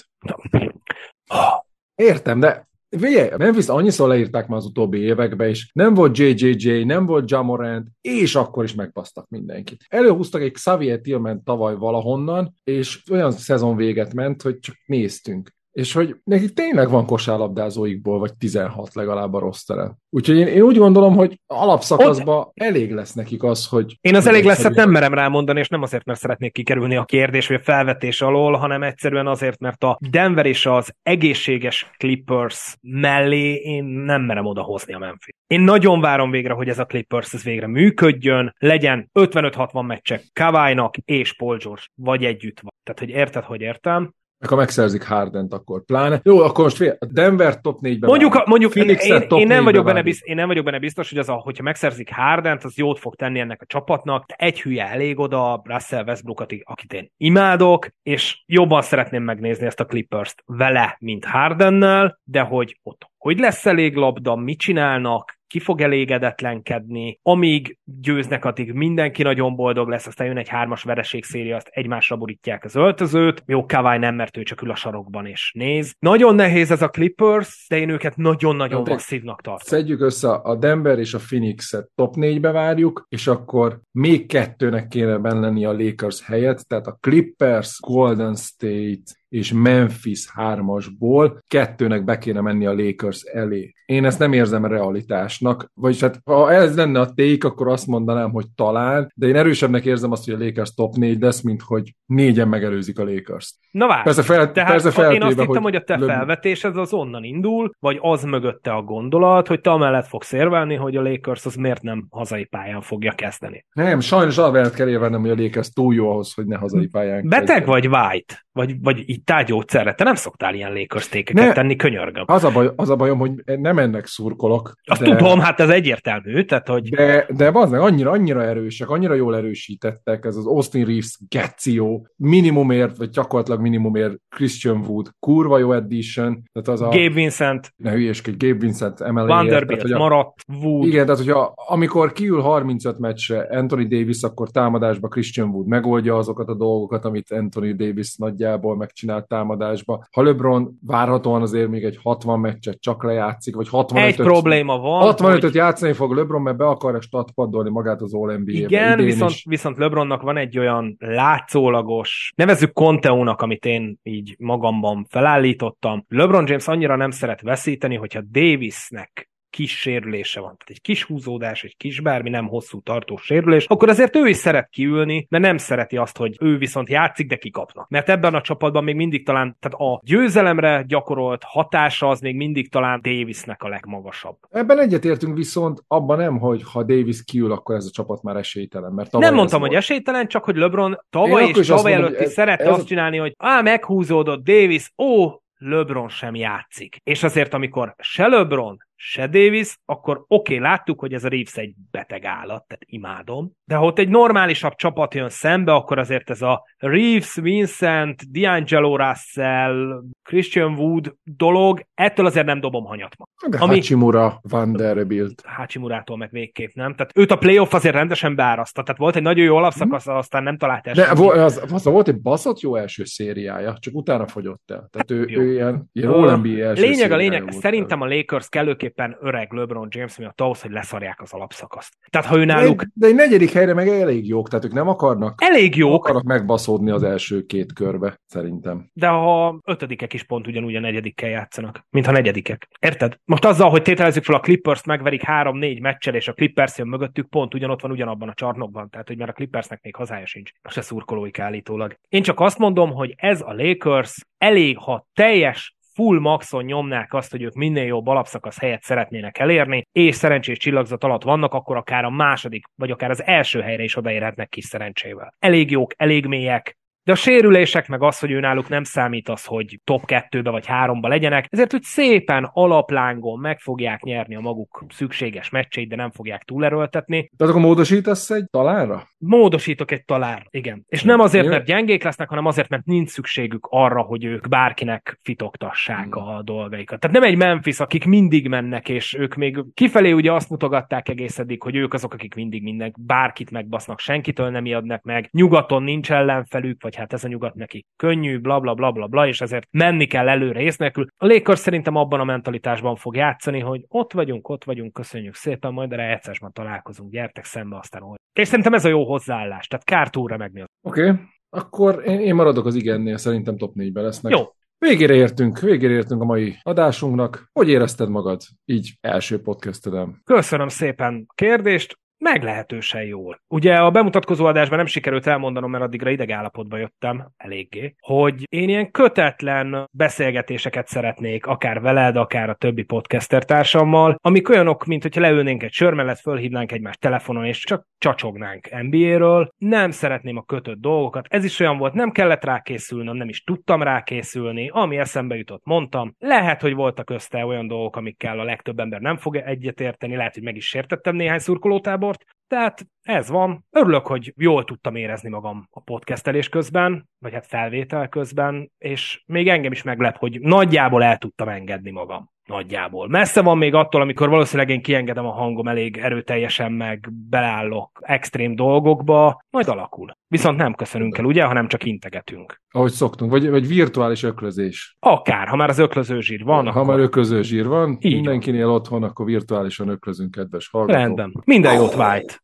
Értem, de figyelj, Memphis annyiszor leírták már az utóbbi években is, nem volt jé jé jé, nem volt John Morant, és akkor is megbasztak mindenkit. Előhúztak egy Xavier Tillman tavaly valahonnan, és olyan szezon véget ment, hogy csak néztünk. És hogy nekik tényleg van kosárlabdázóikból, vagy tizenhat legalább a rossz teren. Úgyhogy én, én úgy gondolom, hogy alapszakaszban elég lesz nekik az, hogy... Én az elég leszet nem merem rámondani, és nem azért, mert szeretnék kikerülni a kérdés, vagy a felvetés alól, hanem egyszerűen azért, mert a Denver és az egészséges Clippers mellé én nem merem odahozni a Memphis. Én nagyon várom végre, hogy ez a Clippers ez végre működjön, legyen ötvenöt hatvan meccsek Kawhinak és Paul George, vagy együtt van. Tehát, hogy érted, hogy értem. Ha megszerzik Hardent, akkor pláne. Jó, akkor most fél, Denver top négyben mondjuk, a, mondjuk én, én, top én, nem vagyok benne biztos, én nem vagyok benne biztos, hogy az a, hogyha megszerzik Hardent, az jót fog tenni ennek a csapatnak. Egy hülye elég oda, Russell Westbrookot, akit én imádok, és jobban szeretném megnézni ezt a Clippers-t vele, mint Hardennel, de hogy ott hogy lesz elég labda, mit csinálnak, ki fog elégedetlenkedni, amíg győznek, addig mindenki nagyon boldog lesz, aztán jön egy hármas vereségszéria, azt egymásra borítják az öltözőt, jó, Kawhi nem, mert ő csak ül a sarokban és néz. Nagyon nehéz ez a Clippers, de én őket nagyon-nagyon vasszívnak tartom. Szedjük össze a Denver és a Phoenix-et top négybe várjuk, és akkor még kettőnek kéne benne lenni a Lakers helyett, tehát a Clippers, Golden State, és Memphis hármasból kettőnek be kéne menni a Lakers elé. Én ezt nem érzem realitásnak, vagyis hát ha ez lenne a take, akkor azt mondanám, hogy talán, de én erősebbnek érzem azt, hogy a Lakers top négy lesz, mint hogy négyen megelőzik a Lakers-t. Na várj, persze fel, tehát persze feltéve, én azt hittem, hogy, hogy a te löb... felvetésed az onnan indul, vagy az mögötte a gondolat, hogy te amellett fogsz érvelni, hogy a Lakers az miért nem hazai pályán fogja kezdeni. Nem, sajnos amellett kell érvelnem, hogy a Lakers túl jó ahhoz, hogy ne hazai pályán Beteg kezdeni. Vagy White? Vagy, vagy így tágyógyszerre? Te nem szoktál ilyen Lakers tékeket ne, tenni, könyörgöm. Az a, baj, az a bajom, hogy nem ennek szurkolok. Azt de... tudom, hát ez egyértelmű. Tehát, hogy... De, de bazdmeg, annyira, annyira erősek, annyira jól erősítettek, ez az Austin Reeves gecció, minimumért, vagy gyakorlatilag minimumért Christian Wood, kurva jó addition, tehát az a... Gabe Vincent. Ne hülyéskedj, Gabe Vincent emeléért. Vanderbilt, tehát, a... maradt, Wood. Igen, tehát hogyha amikor kiül harmincöt meccsre Anthony Davis, akkor támadásba Christian Wood megoldja azokat a dolgokat, amit Anthony Davis nagyjából megcsinált támadásba. Ha LeBron várhatóan azért még egy hatvan meccset csak lejátszik, vagy hatvanöt Egy probléma van. hatvanötöt hogy... játszani fog LeBron, mert be akarja statpaddolni magát az All-en bé á-be. Igen, viszont, viszont LeBronnak van egy olyan látszólagos, nevezzük Conteónak, amit én így magamban felállítottam. LeBron James annyira nem szeret veszíteni, hogyha Davisnek kis sérülése van, tehát egy kis húzódás, egy kis bármi nem hosszú tartó sérülés, akkor azért ő is szeret kiülni, de nem szereti azt, hogy ő viszont játszik, de kikapnak. Mert ebben a csapatban még mindig talán, tehát a győzelemre gyakorolt hatása az még mindig talán Davisnek a legmagasabb. Ebben egyetértünk viszont abban nem, hogy ha Davis kiül, akkor ez a csapat már esélytelen. Mert nem mondtam, hogy esélytelen, csak hogy LeBron tavaly és tavaly előtti szerette ez azt csinálni, hogy á, meghúzódott Davis, ó, LeBron sem játszik. És azért, amikor se LeBron, se Davis, akkor oké, okay, láttuk, hogy ez a Reeves egy beteg állat, tehát imádom. De ha ott egy normálisabb csapat jön szembe, akkor azért ez a Reeves, Vincent, D'Angelo Russell, Christian Wood dolog, ettől azért nem dobom hanyat magam. De ami... Hachimura, Vanderbilt. Hachimurától meg végképp nem. Tehát őt a playoff azért rendesen beáraszta. Tehát volt egy nagyon jó alapszakasz, hmm. aztán nem talált első. De vo- az, az volt egy baszott jó első szériája, csak utána fogyott el. Tehát ő, ő ilyen, ilyen All-en bé á első lényeg a lényeg, szerintem a Lakers kellőképp éppen öreg LeBron James miatt ahhoz, hogy leszarják az alapszakaszt. Tehát ha ő náluk... De egy negyedik helyre meg elég jók, tehát ők nem akarnak... Elég jók. Akarnak megbaszódni az első két körbe, szerintem. De ha ötödikek is pont ugyanúgy a negyedikkel játszanak, mint a negyedikek. Érted? Most azzal, hogy tételezzük fel a Clippers-t, megverik három-négy meccsel, és a Clippers jön mögöttük, pont ugyanott van ugyanabban a csarnokban, tehát hogy már a Clippersnek még hazája sincs. Se szurkolóik állítólag. Én csak azt mondom, hogy ez a Lakers elég, ha teljes full maxon nyomnák azt, hogy ők minél jobb alapszakasz helyet szeretnének elérni, és szerencsés csillagzat alatt vannak, akkor akár a második, vagy akár az első helyre is odaérhetnek kis szerencsével. Elég jók, elég mélyek, de a sérülések meg az, hogy őnáluk nem számít az, hogy top kettőbe vagy háromba legyenek, ezért úgy szépen alaplángon meg fogják nyerni a maguk szükséges meccseit, de nem fogják túlerőltetni. Tehát akkor módosítasz egy talánra? Módosítok egy talánra, igen. És nem azért, mert gyengék lesznek, hanem azért, mert nincs szükségük arra, hogy ők bárkinek fitogtassák hmm. a dolgaikat. Tehát nem egy Memphis, akik mindig mennek, és ők még kifelé ugye azt mutogatták egész eddig, hogy ők azok, akik mindig mindnek bárkit megbasznak, senkitől nem ijednek meg, nyugaton nincs ellenfelük, vagy hát ez a nyugat neki könnyű, bla, bla, bla, bla, bla, és ezért menni kell előre ész nélkül. A Lakers szerintem abban a mentalitásban fog játszani, hogy ott vagyunk, ott vagyunk, köszönjük szépen, majd erre egyszerűen találkozunk, gyertek szembe, aztán olyan. És szerintem ez a jó hozzáállás, tehát kár túlra megnézni. Oké, okay. Akkor én, én maradok az igennél, szerintem top négyben lesznek. Jó. Végére értünk, végére értünk a mai adásunknak. Hogy érezted magad így első podcastedem? Köszönöm szépen a kérdést. Meglehetősen jól. Ugye a bemutatkozó adásban nem sikerült elmondanom, mert addigra ideg állapotba jöttem, eléggé, hogy én ilyen kötetlen beszélgetéseket szeretnék, akár veled, akár a többi podcaster társammal, amik olyanok, mint hogyha leülnénk egy sör mellett, fölhívnánk egymást telefonon, és csak csacsognánk en bé á-ről. Nem szeretném a kötött dolgokat. Ez is olyan volt, nem kellett rákészülnöm, nem is tudtam rákészülni, ami eszembe jutott, mondtam. Lehet, hogy voltak közte olyan dolgok, amikkel a legtöbb ember nem fog egyetérteni, lehet, hogy meg is sértettem néhány szurkolótábort. Tehát ez van. Örülök, hogy jól tudtam érezni magam a podcastelés közben, vagy hát felvétel közben, és még engem is meglep, hogy nagyjából el tudtam engedni magam. Nagyjából. Messze van még attól, amikor valószínűleg én kiengedem a hangom elég erőteljesen, meg beleállok extrém dolgokba, majd alakul. Viszont nem köszönünk el, ugye, hanem csak integetünk. Ahogy szoktunk, vagy, vagy virtuális öklözés. Akár, ha már az öklöző zsír van. Ha akkor... már öklöző zsír van, így mindenkinél van. Otthon, akkor virtuálisan öklözünk, kedves hallgatók. Rendben. Minden jót, White.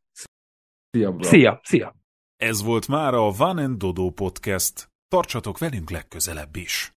Szia, szia, szia. Ez volt már a Van és Dodo Podcast. Tartsatok velünk legközelebb is!